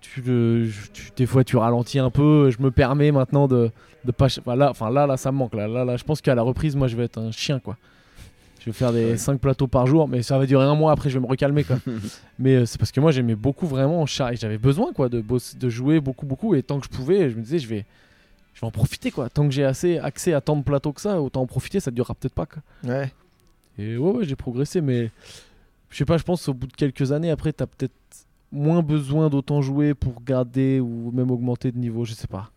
tu le tu, des fois tu ralentis un peu, je me permets maintenant de de pas enfin là enfin là là ça me manque là là là je pense qu'à la reprise moi je vais être un chien, quoi. Je vais faire des cinq ouais. plateaux par jour, mais ça va durer un mois, après je vais me recalmer, quoi. Mais euh, c'est parce que moi j'aimais beaucoup vraiment char... et j'avais besoin, quoi, de, boss... de jouer beaucoup beaucoup, et tant que je pouvais je me disais je vais, je vais en profiter, quoi. Tant que j'ai assez accès à tant de plateaux que ça, autant en profiter, ça durera peut-être pas, quoi. Ouais. Et ouais, ouais j'ai progressé, mais je sais pas, je pense au bout de quelques années après t'as peut-être moins besoin d'autant jouer pour garder ou même augmenter de niveau, je sais pas.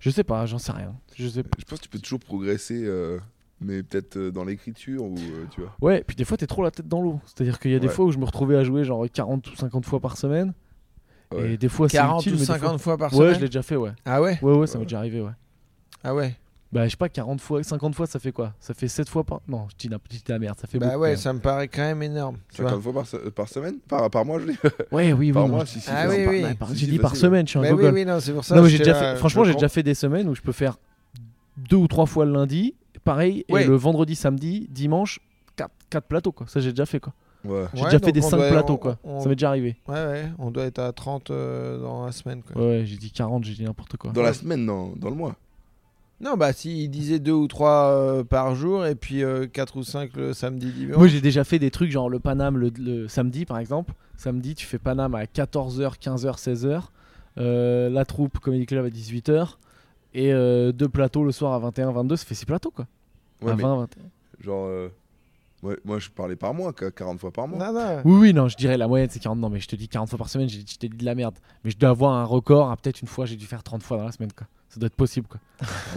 Je sais pas, j'en sais rien. Je, sais pas. Je pense que tu peux toujours progresser... Euh... mais peut-être dans l'écriture ou euh, tu vois. Ouais, puis des fois t'es trop la tête dans l'eau, c'est-à-dire qu'il y a des ouais. fois où je me retrouvais à jouer genre quarante ou cinquante fois par semaine, ouais. et des fois quarante c'est utile, ou cinquante fois... fois par semaine. Ouais, je l'ai déjà fait, ouais. Ah ouais. Ouais ouais, ouais. Ça m'est déjà arrivé, ouais. Ah ouais. Bah je sais pas, quarante fois, cinquante fois ça fait quoi? Ça fait sept fois par... Non, je dis la petite la merde, ça fait bah beaucoup. Bah ouais, même. Ça me paraît quand même énorme. cinquante fois par, se... par semaine par, par mois, je dis. Ouais, oui, oui. Par non, mois, si, si. Ah oui, oui. J'ai dit par semaine, je suis un Gogol. Oui, oui, non, c'est pour ça. Franchement, j'ai déjà fait des semaines où je peux faire deux ou trois fois le lundi. Pareil, ouais. Et le vendredi, samedi, dimanche, quatre plateaux, quoi. Ça, j'ai déjà fait, quoi. Ouais. J'ai ouais, déjà fait des cinq plateaux, on, quoi. On, ça m'est déjà arrivé. Ouais, ouais, on doit être à trente euh, dans la semaine, quoi. Ouais, j'ai dit quarante, j'ai dit n'importe quoi. Dans ouais. la semaine, non, dans le mois. Non, bah, si, il disait deux ou trois euh, par jour, et puis euh, quatre ou cinq le samedi, dimanche. Moi, j'ai déjà fait des trucs, genre le Paname, le, le samedi, par exemple. Samedi, tu fais Paname à quatorze heures, quinze heures, seize heures. Euh, la troupe Comedy Club à dix-huit heures. Et euh, deux plateaux le soir à vingt et une, vingt-deux, ça fait six plateaux, quoi. Ouais, à vingt, vingt et un. Genre, euh, ouais, moi je parlais par mois, quarante fois par mois. Non, non. Oui, oui, non, je dirais la moyenne c'est quarante. Non, mais je te dis quarante fois par semaine, je t'ai dit de la merde. Mais je dois avoir un record, ah, peut-être une fois j'ai dû faire trente fois dans la semaine, quoi. Ça doit être possible, quoi.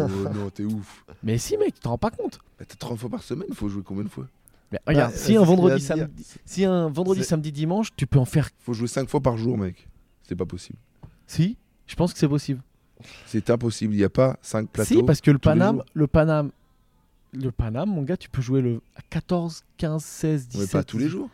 Oh, non, t'es ouf. Mais si, mec, tu t'en rends pas compte. Bah, t'as trente fois par semaine, faut jouer combien de fois? Mais regarde, ah, si, un vendredi, samedi, si un vendredi, c'est... samedi, dimanche, tu peux en faire. Faut jouer cinq fois par jour, mec. C'est pas possible. Si, je pense que c'est possible. C'est impossible, il n'y a pas cinq plateaux. Si, parce que le Paname, le Paname, le Paname, mon gars, tu peux jouer le quatorze, quinze, seize, dix-sept. Mais pas tous les jours.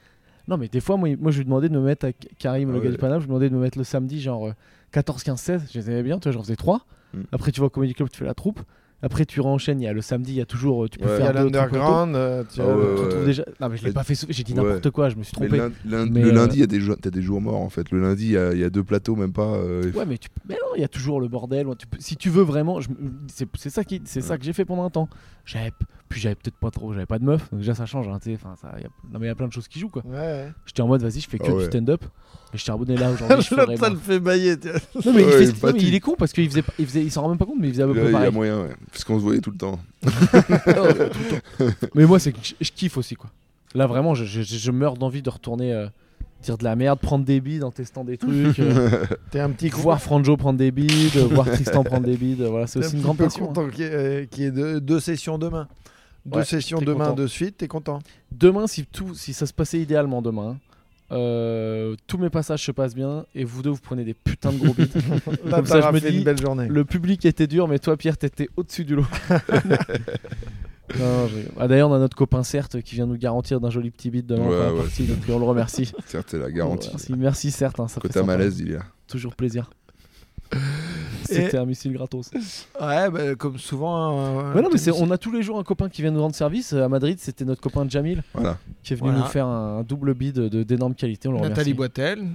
Non, mais des fois, moi, moi je lui demandais de me mettre à Karim, ah le ouais. gars du Paname, je lui demandais de me mettre le samedi, genre quatorze, quinze, seize. Je les aimais bien, tu vois, j'en faisais trois. Mm. Après, tu vois, au Comedy Club, tu fais la troupe. Après, tu renchaînes, il y a le samedi, il y a toujours. Tu peux ouais, faire l'underground. Euh, tu oh, euh, ouais, ouais. déjà... Non, mais je l'ai pas fait, j'ai dit n'importe ouais. quoi, je me suis trompé. Mais lundi, mais le euh... lundi, il y a des jours, t'as des jours morts en fait. Le lundi, il y a, il y a deux plateaux, même pas. Euh... Ouais, mais, tu... mais non, il y a toujours le bordel. Tu peux... Si tu veux vraiment, je... c'est, c'est, ça qui... c'est ça que j'ai fait pendant un temps. J'avais... Puis j'avais peut-être pas trop, j'avais pas de meuf, donc déjà ça change. Hein, enfin, ça... y a... Non, mais il y a plein de choses qui jouent, quoi. Ouais, ouais. J'étais en mode, vas-y, je fais que oh, ouais. du stand-up. Et je t'ai abonné là aujourd'hui. Je ferais, ça le fait bailler. Non, mais il est con parce qu'il s'en rend même pas compte, mais il faisait à peu près pareil. Parce qu'on se voyait tout le temps. Non, tout le temps. Mais moi, c'est que je, je kiffe aussi, quoi. Là, vraiment, je, je, je meurs d'envie de retourner euh, dire de la merde, prendre des bides en testant des trucs. Euh, T'es un petit voir Franjo prendre des bides, voir Tristan prendre des bides. Voilà, c'est T'es aussi un une grande passion. Hein. Qu'il y ait, euh, qu'il y ait deux, deux sessions demain. Deux ouais, sessions demain content. De suite, t'es content. Demain, si, tout, si ça se passait idéalement demain. Hein. Euh, tous mes passages se passent bien et vous deux vous prenez des putains de gros bits. Comme ça, je me dis, une belle journée. Le public était dur, mais toi, Pierre, t'étais au-dessus du lot. Non, je... ah, d'ailleurs, on a notre copain Certes qui vient nous garantir d'un joli petit bit demain. Ouais, ouais, partie, donc on le remercie. Certes, c'est la garantie. Merci, merci Certes. Hein, ça Côté fait malaise, il y a toujours plaisir. C'était et... un missile gratos. Ouais, bah, comme souvent. Euh, ouais, non, mais c'est, on a tous les jours un copain qui vient nous rendre service. À Madrid, c'était notre copain Jamil, voilà. qui est venu voilà. nous faire un double bid de, d'énorme qualité. On le remercie. Nathalie Boitel.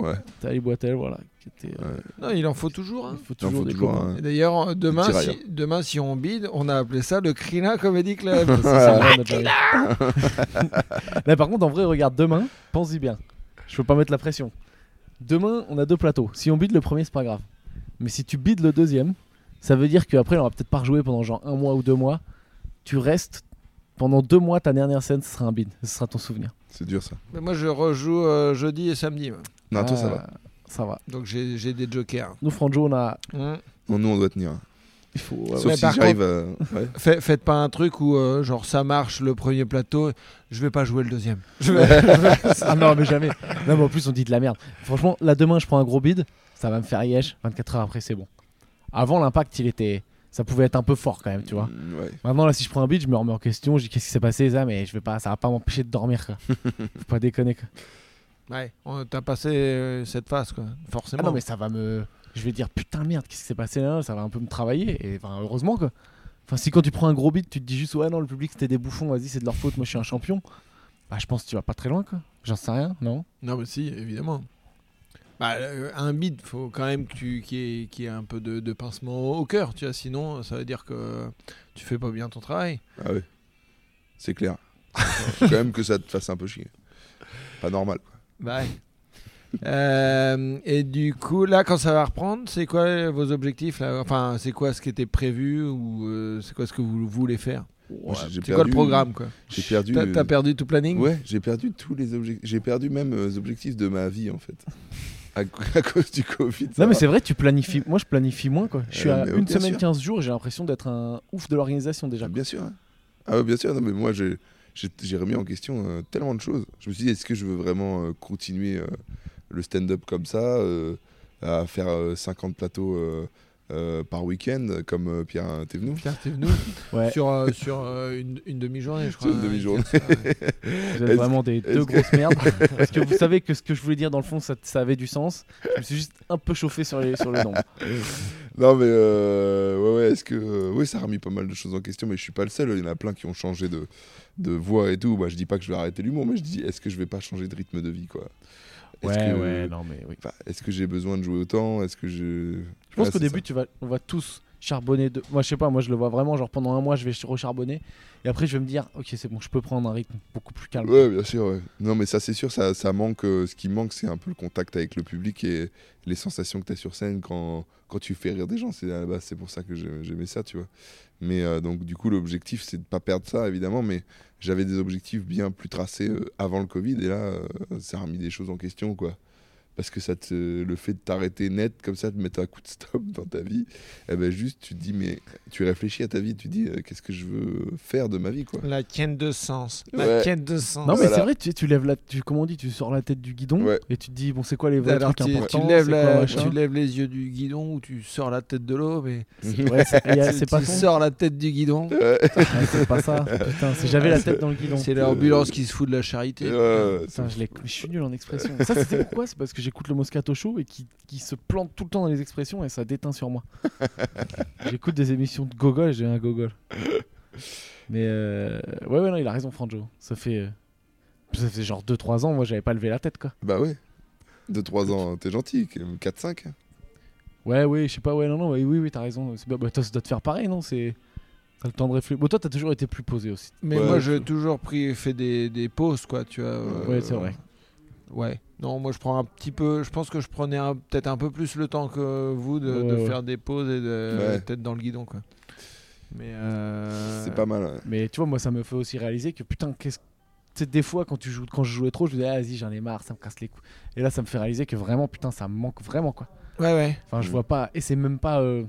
Ouais. Nathalie Boitel, voilà. Qui était, euh... ouais. Non, il en faut toujours. Hein. Il faut toujours, il en faut des toujours un... Et d'ailleurs, demain si, demain, si on bide, on a appelé ça le Crina Comedy Club. C'est ça, la Crina. Là, par contre, en vrai, regarde, demain, pense-y bien. Je peux pas mettre la pression. Demain, on a deux plateaux. Si on bide le premier, c'est pas grave. Mais si tu bides le deuxième, ça veut dire qu'après, on va peut-être pas rejouer pendant genre un mois ou deux mois. Tu restes. Pendant deux mois, ta dernière scène, ce sera un bide. Ce sera ton souvenir. C'est dur, ça. Mais moi, je rejoue euh, jeudi et samedi. Moi. Non, ah, toi, ça va. Ça va. Donc, j'ai, j'ai des jokers. Nous, Franjo, on a... Mmh. Non, nous, on doit tenir. Il faut... Euh, Sauf ouais, si j'arrive... Euh... Ouais. Fait, faites pas un truc où, euh, genre, ça marche, le premier plateau, je vais pas jouer le deuxième. Ah non, mais jamais. Non, mais en plus, on dit de la merde. Franchement, là, demain, je prends un gros bide, ça va me faire yèche. vingt-quatre heures après, c'est bon. Avant, l'impact, il était... Ça pouvait être un peu fort quand même, tu vois. Ouais. Maintenant, là, si je prends un beat, je me remets en question. Je dis qu'est-ce qui s'est passé, ça, mais je vais pas, ça va pas m'empêcher de dormir, quoi. Faut pas déconner, quoi. Ouais, on t'a passé euh, cette phase, quoi. Forcément. Ah non, mais ça va me. Je vais dire putain, merde, qu'est-ce qui s'est passé là, ça va un peu me travailler. Et enfin, heureusement, quoi. Enfin, si quand tu prends un gros beat, tu te dis juste, ouais, non, le public c'était des bouffons, vas-y, c'est de leur faute, moi je suis un champion. Bah, je pense que tu vas pas très loin, quoi. J'en sais rien, non ? Non, mais si, évidemment. Bah, un bide, faut quand même que tu qu'il y ait, qu'il y ait un peu de, de pincement au cœur, tu vois, sinon ça veut dire que tu fais pas bien ton travail. Ah oui, c'est clair. Faut quand même que ça te fasse un peu chier. Pas normal, quoi. Bah ouais. euh, et du coup, là, quand ça va reprendre, c'est quoi vos objectifs là ? Enfin, c'est quoi ce qui était prévu ou euh, c'est quoi ce que vous voulez faire ? Ouais, j'ai, j'ai c'est perdu, quoi le programme, quoi. J'ai perdu. T'as, t'as perdu tout planning ? Ouais, j'ai perdu tous les objectifs. J'ai perdu même les euh, objectifs de ma vie, en fait. À cause du Covid. Non, mais va. C'est vrai, tu planifies. Moi, je planifie moins, quoi. Je suis euh, à une semaine, sûr. quinze jours, et j'ai l'impression d'être un ouf de l'organisation déjà. Quoi. Bien sûr. Hein. Ah, ouais, bien sûr. Non, mais moi, j'ai, j'ai, j'ai remis en question euh, tellement de choses. Je me suis dit, est-ce que je veux vraiment euh, continuer euh, le stand-up comme ça, euh, à faire euh, cinquante plateaux euh, euh, par week-end, comme euh, Pierre Thevenoux Pierre Thevenoux ouais. Sur, euh, sur euh, une, une demi-journée, je crois. Sur une demi-journée. Ça, ouais. Vous êtes est-ce vraiment des deux grosses que... merdes. Parce que vous savez que ce que je voulais dire, dans le fond, ça, ça avait du sens. Je me suis juste un peu chauffé sur, les, sur le nombre. Non, mais euh, ouais, ouais, est-ce que. Euh, oui, ça a remis pas mal de choses en question, mais je suis pas le seul. Il y en a plein qui ont changé de, de voix et tout. Moi, je dis pas que je vais arrêter l'humour, mais je dis, est-ce que je vais pas changer de rythme de vie, quoi. Est-ce ouais, que, ouais, non, mais oui. Bah, est-ce que j'ai besoin de jouer autant ? Est-ce que je. Je pense ah, qu'au début, tu vas, on va tous charbonner. De... Moi, je sais pas, moi, je le vois vraiment. Genre, pendant un mois, je vais recharbonner. Et après, je vais me dire, ok, c'est bon, je peux prendre un rythme beaucoup plus calme. Ouais, bien sûr, ouais. Non, mais ça, c'est sûr, ça, ça manque. Euh, ce qui manque, c'est un peu le contact avec le public et les sensations que t'as sur scène quand, quand tu fais rire des gens. C'est, à la base, c'est pour ça que j'aimais ça, tu vois. Mais euh, donc, du coup, l'objectif, c'est de pas perdre ça, évidemment. Mais j'avais des objectifs bien plus tracés euh, avant le Covid. Et là, euh, ça a remis des choses en question, quoi. Parce que ça te, le fait de t'arrêter net, comme ça, de mettre un coup de stop dans ta vie, eh ben juste, tu te dis, mais tu réfléchis à ta vie, tu te dis, euh, qu'est-ce que je veux faire de ma vie, quoi. La quête de sens. La ouais. quête de sens. Non, mais voilà. C'est vrai, tu, tu lèves la, tu, comment on dit, tu sors la tête du guidon ouais. et tu te dis, bon, c'est quoi les vrais alors, trucs tu, importants tu lèves, la, quoi, tu lèves les yeux du guidon ou tu sors la tête de l'eau, mais. C'est vrai, c'est, y a, c'est tu, pas tu sors la tête du guidon. Ouais. Ouais, c'est pas ça. Putain, c'est jamais la tête dans le guidon. C'est l'ambulance euh... qui se fout de la charité. Euh, Putain, je, je suis nul en expression. Ça, c'était pourquoi ? C'est parce que j'écoute le Moscato Show et qui, qui se plante tout le temps dans les expressions et ça déteint sur moi. J'écoute des émissions de Gogol et j'ai un Gogol. Mais euh... ouais, ouais, non, il a raison, Franjo. Ça fait, euh... ça fait genre deux trois ans, moi j'avais pas levé la tête, quoi. Bah ouais, deux trois ans, t'es gentil, quatre cinq. Ouais, ouais, je sais pas, ouais, non, non, oui, oui, oui, t'as raison. C'est... Bah, toi, ça doit te faire pareil, non ? C'est. T'as le temps de réfléchir. Bon, toi, t'as toujours été plus posé aussi. Mais ouais, moi, j'ai toujours pris, fait des, des pauses, quoi, tu vois. Euh... Ouais, c'est vrai. Ouais. Non, moi je prends un petit peu. Je pense que je prenais un, peut-être un peu plus le temps que vous de, ouais, de ouais. faire des pauses et de ouais. tête dans le guidon, quoi. Mais euh... c'est pas mal. Ouais. Mais tu vois, moi ça me fait aussi réaliser que putain, qu'est-ce que des fois quand tu joues, quand je jouais trop, je me disais ah, vas-y, j'en ai marre, ça me casse les couilles. Et là, ça me fait réaliser que vraiment, putain, ça me manque vraiment, quoi. Ouais, ouais. Enfin, je vois pas. Et c'est même pas. Euh...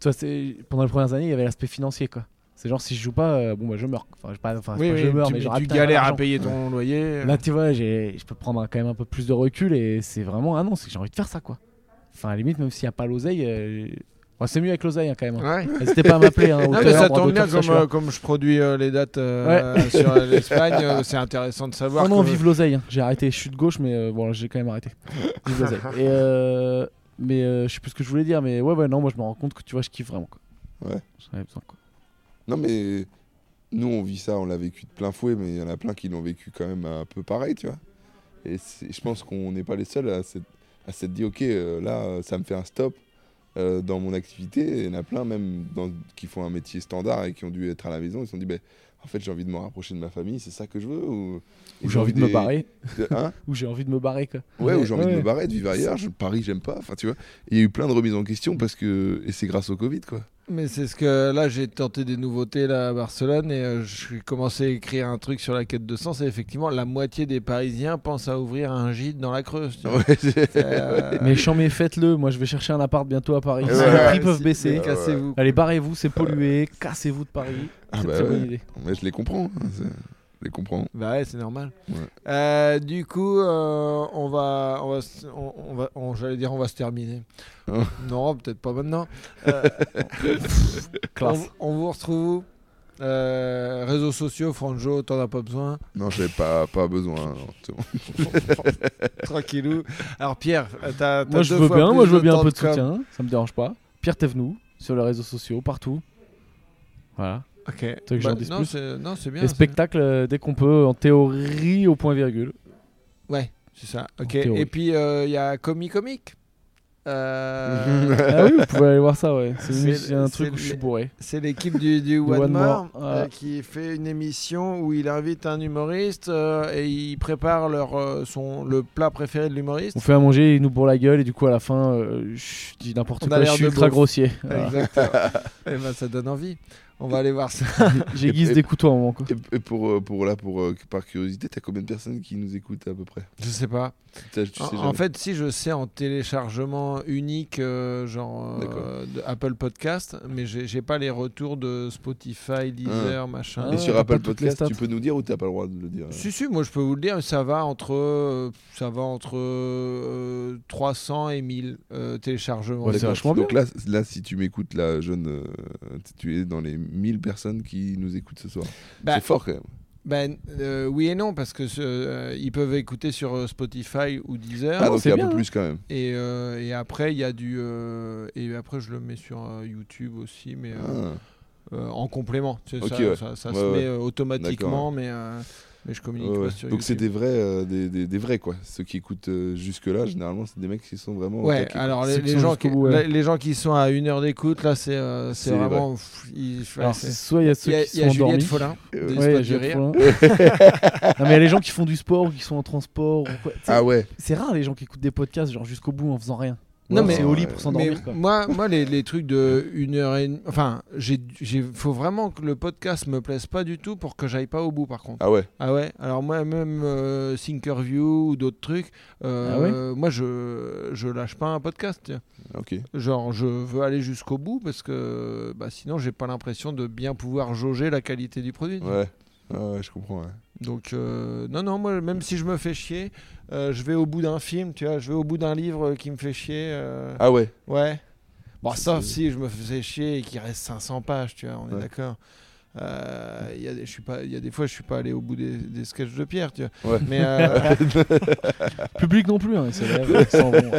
Tu vois, c'est pendant les premières années, il y avait l'aspect financier, quoi. C'est genre si je joue pas, euh, bon bah je meurs. Enfin, je, pas, enfin, oui, pas, oui, je meurs, tu, mais genre, tu galères à payer ton ouais. loyer. Là, tu vois, j'ai, je peux prendre un, quand même un peu plus de recul et c'est vraiment ah non, c'est que j'ai envie de faire ça, quoi. Enfin, à la limite, même s'il y a pas l'oseille, euh... enfin, c'est mieux avec l'oseille, hein, quand même. Hein. Ouais. N'hésitez pas à m'appeler. Hein, non, mais ça tombe bien comme, euh, comme je produis euh, les dates euh, ouais. sur l'Espagne, euh, c'est intéressant de savoir. Oh non, que... vive l'oseille. Hein. J'ai arrêté, je suis de gauche, mais euh, bon, j'ai quand même arrêté. Vive l'oseille. Et euh... mais euh, je sais plus ce que je voulais dire, mais ouais, ouais, non, moi je me rends compte que tu vois, je kiffe vraiment, quoi. Ouais. J'en avais besoin, quoi. Non, mais nous, on vit ça, on l'a vécu de plein fouet, mais il y en a plein qui l'ont vécu quand même un peu pareil, tu vois. Et je pense qu'on n'est pas les seuls à s'être, à s'être dit « Ok, euh, là, ça me fait un stop euh, dans mon activité. » Il y en a plein même dans, qui font un métier standard et qui ont dû être à la maison. Ils se sont dit bah, « En fait, j'ai envie de me rapprocher de ma famille, c'est ça que je veux. » Ou, ou j'ai, j'ai envie de des... me barrer. Hein ou j'ai envie de me barrer. Quoi. Ouais, ouais, ou j'ai envie ouais. de me barrer, de vivre ailleurs. Je, Paris, j'aime pas. Enfin, tu vois, il y a eu plein de remises en question parce que... et c'est grâce au Covid, quoi. Mais c'est ce que là j'ai tenté des nouveautés là à Barcelone et euh, j'ai commencé à écrire un truc sur la quête de sens et effectivement la moitié des Parisiens pensent à ouvrir un gîte dans la Creuse. Ouais, c'est... C'est, euh... Mais chant mais faites-le, moi je vais chercher un appart bientôt à Paris. Ouais, les ouais, prix peuvent si... baisser, bah, cassez-vous. Ouais. Allez barrez-vous, c'est pollué, euh... cassez-vous de Paris. Ah, c'est bah, très ouais. bonne idée. Mais je les comprends. Hein, c'est... Je les comprends. Bah ouais, c'est normal. Ouais. Euh, du coup, euh, on va, on va, on, on va on, j'allais dire, on va se terminer. Oh. Non, peut-être pas maintenant. Euh, Classe. On, on vous retrouve. Euh, réseaux sociaux, Franjo, t'en as pas besoin? Non, j'ai pas, pas besoin. Tranquillou. Alors Pierre, t'as, t'as moi, je veux bien, moi je veux bien un peu de soutien. Comme... Ça me dérange pas. Pierre Thevenoux sur les réseaux sociaux, partout. Voilà. Ok. Bah, non, c'est, non, c'est bien. Les c'est spectacles, bien. Euh, dès qu'on peut, en théorie, au point virgule. Ouais, c'est ça. Ok. Et puis, il euh, y a Comi Comique. Euh... ah oui, vous pouvez aller voir ça, ouais. C'est, c'est, c'est un truc c'est où je suis bourré. C'est l'équipe du, du One, One More, More. Euh, ouais. Qui fait une émission où il invite un humoriste euh, et il prépare leur, euh, son, le plat préféré de l'humoriste. On fait à manger, il nous bourre la gueule et du coup à la fin, euh, je dis n'importe on quoi, je suis ultra grossier. Voilà. Exactement. Et ben ça donne envie. On va aller voir ça. J'aiguise des couteaux à un moment. Quoi. Et pour, pour, là, pour, par curiosité, t'as combien de personnes qui nous écoutent à peu près? Je sais pas. T'as, tu en, sais en fait, si je sais en téléchargement unique, euh, genre euh, Apple Podcast, mais j'ai, j'ai pas les retours de Spotify, Deezer, ah. machin. Et sur ah, Apple Podcast, tu peux nous dire ou t'as pas le droit de le dire? Si, si, moi je peux vous le dire. Ça va entre, euh, ça va entre euh, trois cents et mille euh, téléchargements. Ouais, c'est vachement bien. Donc là, là, si tu m'écoutes, la jeune, euh, tu es dans les mille personnes qui nous écoutent ce soir. Bah, c'est fort quand même. Ben euh, oui et non parce que ce, euh, ils peuvent écouter sur euh, Spotify ou Deezer. Ah donc c'est un bien, peu plus quand même. Et euh, et après il y a du euh, et après je le mets sur euh, YouTube aussi mais euh, ah. euh, en complément. C'est okay, ça, ouais. ça ça ouais, se ouais. met euh, automatiquement. D'accord. mais euh, mais je communique ouais, pas ouais. sur donc YouTube. C'est des vrais euh, des, des des vrais quoi. Ceux qui écoutent euh, jusque là généralement c'est des mecs qui sont vraiment ouais cas, alors les, les gens qui bout, ouais. les gens qui sont à une heure d'écoute là c'est euh, c'est, c'est vraiment pff, ils, alors, c'est... soit il y a ceux y a, qui y a sont Juliette Follin euh, de ouais, Juliette Follin. Non mais il y a les gens qui font du sport ou qui sont en transport ou quoi. Ah ouais c'est rare les gens qui écoutent des podcasts genre jusqu'au bout en faisant rien. Non, ouais, mais c'est au lit pour s'endormir. Moi, moi les, les trucs de une heure et enfin, j'ai, j'ai, faut vraiment que le podcast me plaise pas du tout pour que j'aille pas au bout, par contre. Ah ouais. Ah ouais. Alors moi, même euh, Thinkerview ou d'autres trucs, euh, ah ouais moi je, je lâche pas un podcast. Tiens. Ok. Genre, je veux aller jusqu'au bout parce que, bah, sinon, j'ai pas l'impression de bien pouvoir jauger la qualité du produit. Ouais. Ah ouais, je comprends. Ouais. Donc euh, non non moi même si je me fais chier, euh, je vais au bout d'un film, tu vois, je vais au bout d'un livre qui me fait chier. Euh... Ah ouais. Ouais. Bon c'est sauf c'est... si je me faisais chier et qu'il reste cinq cents pages, tu vois, on ouais. est d'accord. Euh, y a des, je suis pas, il y a des fois je suis pas allé au bout des, des sketchs de Pierre, tu vois. Ouais. Mais euh... public non plus, hein, c'est vrai. Sans bon.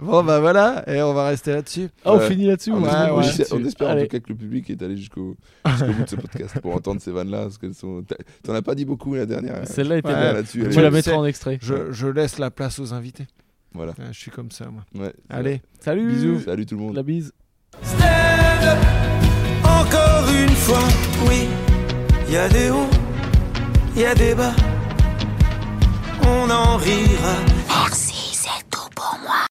Bon bah voilà, et on va rester là-dessus. Ah on euh, finit là-dessus. On, ouais, espère, ouais, on, là-dessus. on espère Allez. en tout cas que le public est allé jusqu'au, jusqu'au bout de ce podcast pour entendre ces vannes-là, parce qu'elles sont. T'en as pas dit beaucoup la dernière. Celle-là était ouais, là, là-dessus. Tu la mettras en extrait. Je, je laisse la place aux invités. Voilà. Ouais, je suis comme ça moi. Ouais, Allez, vrai. salut. Bisous. Salut tout le monde. La bise. Stand up. Encore une fois, oui, y a des hauts, y a des bas, on en rira.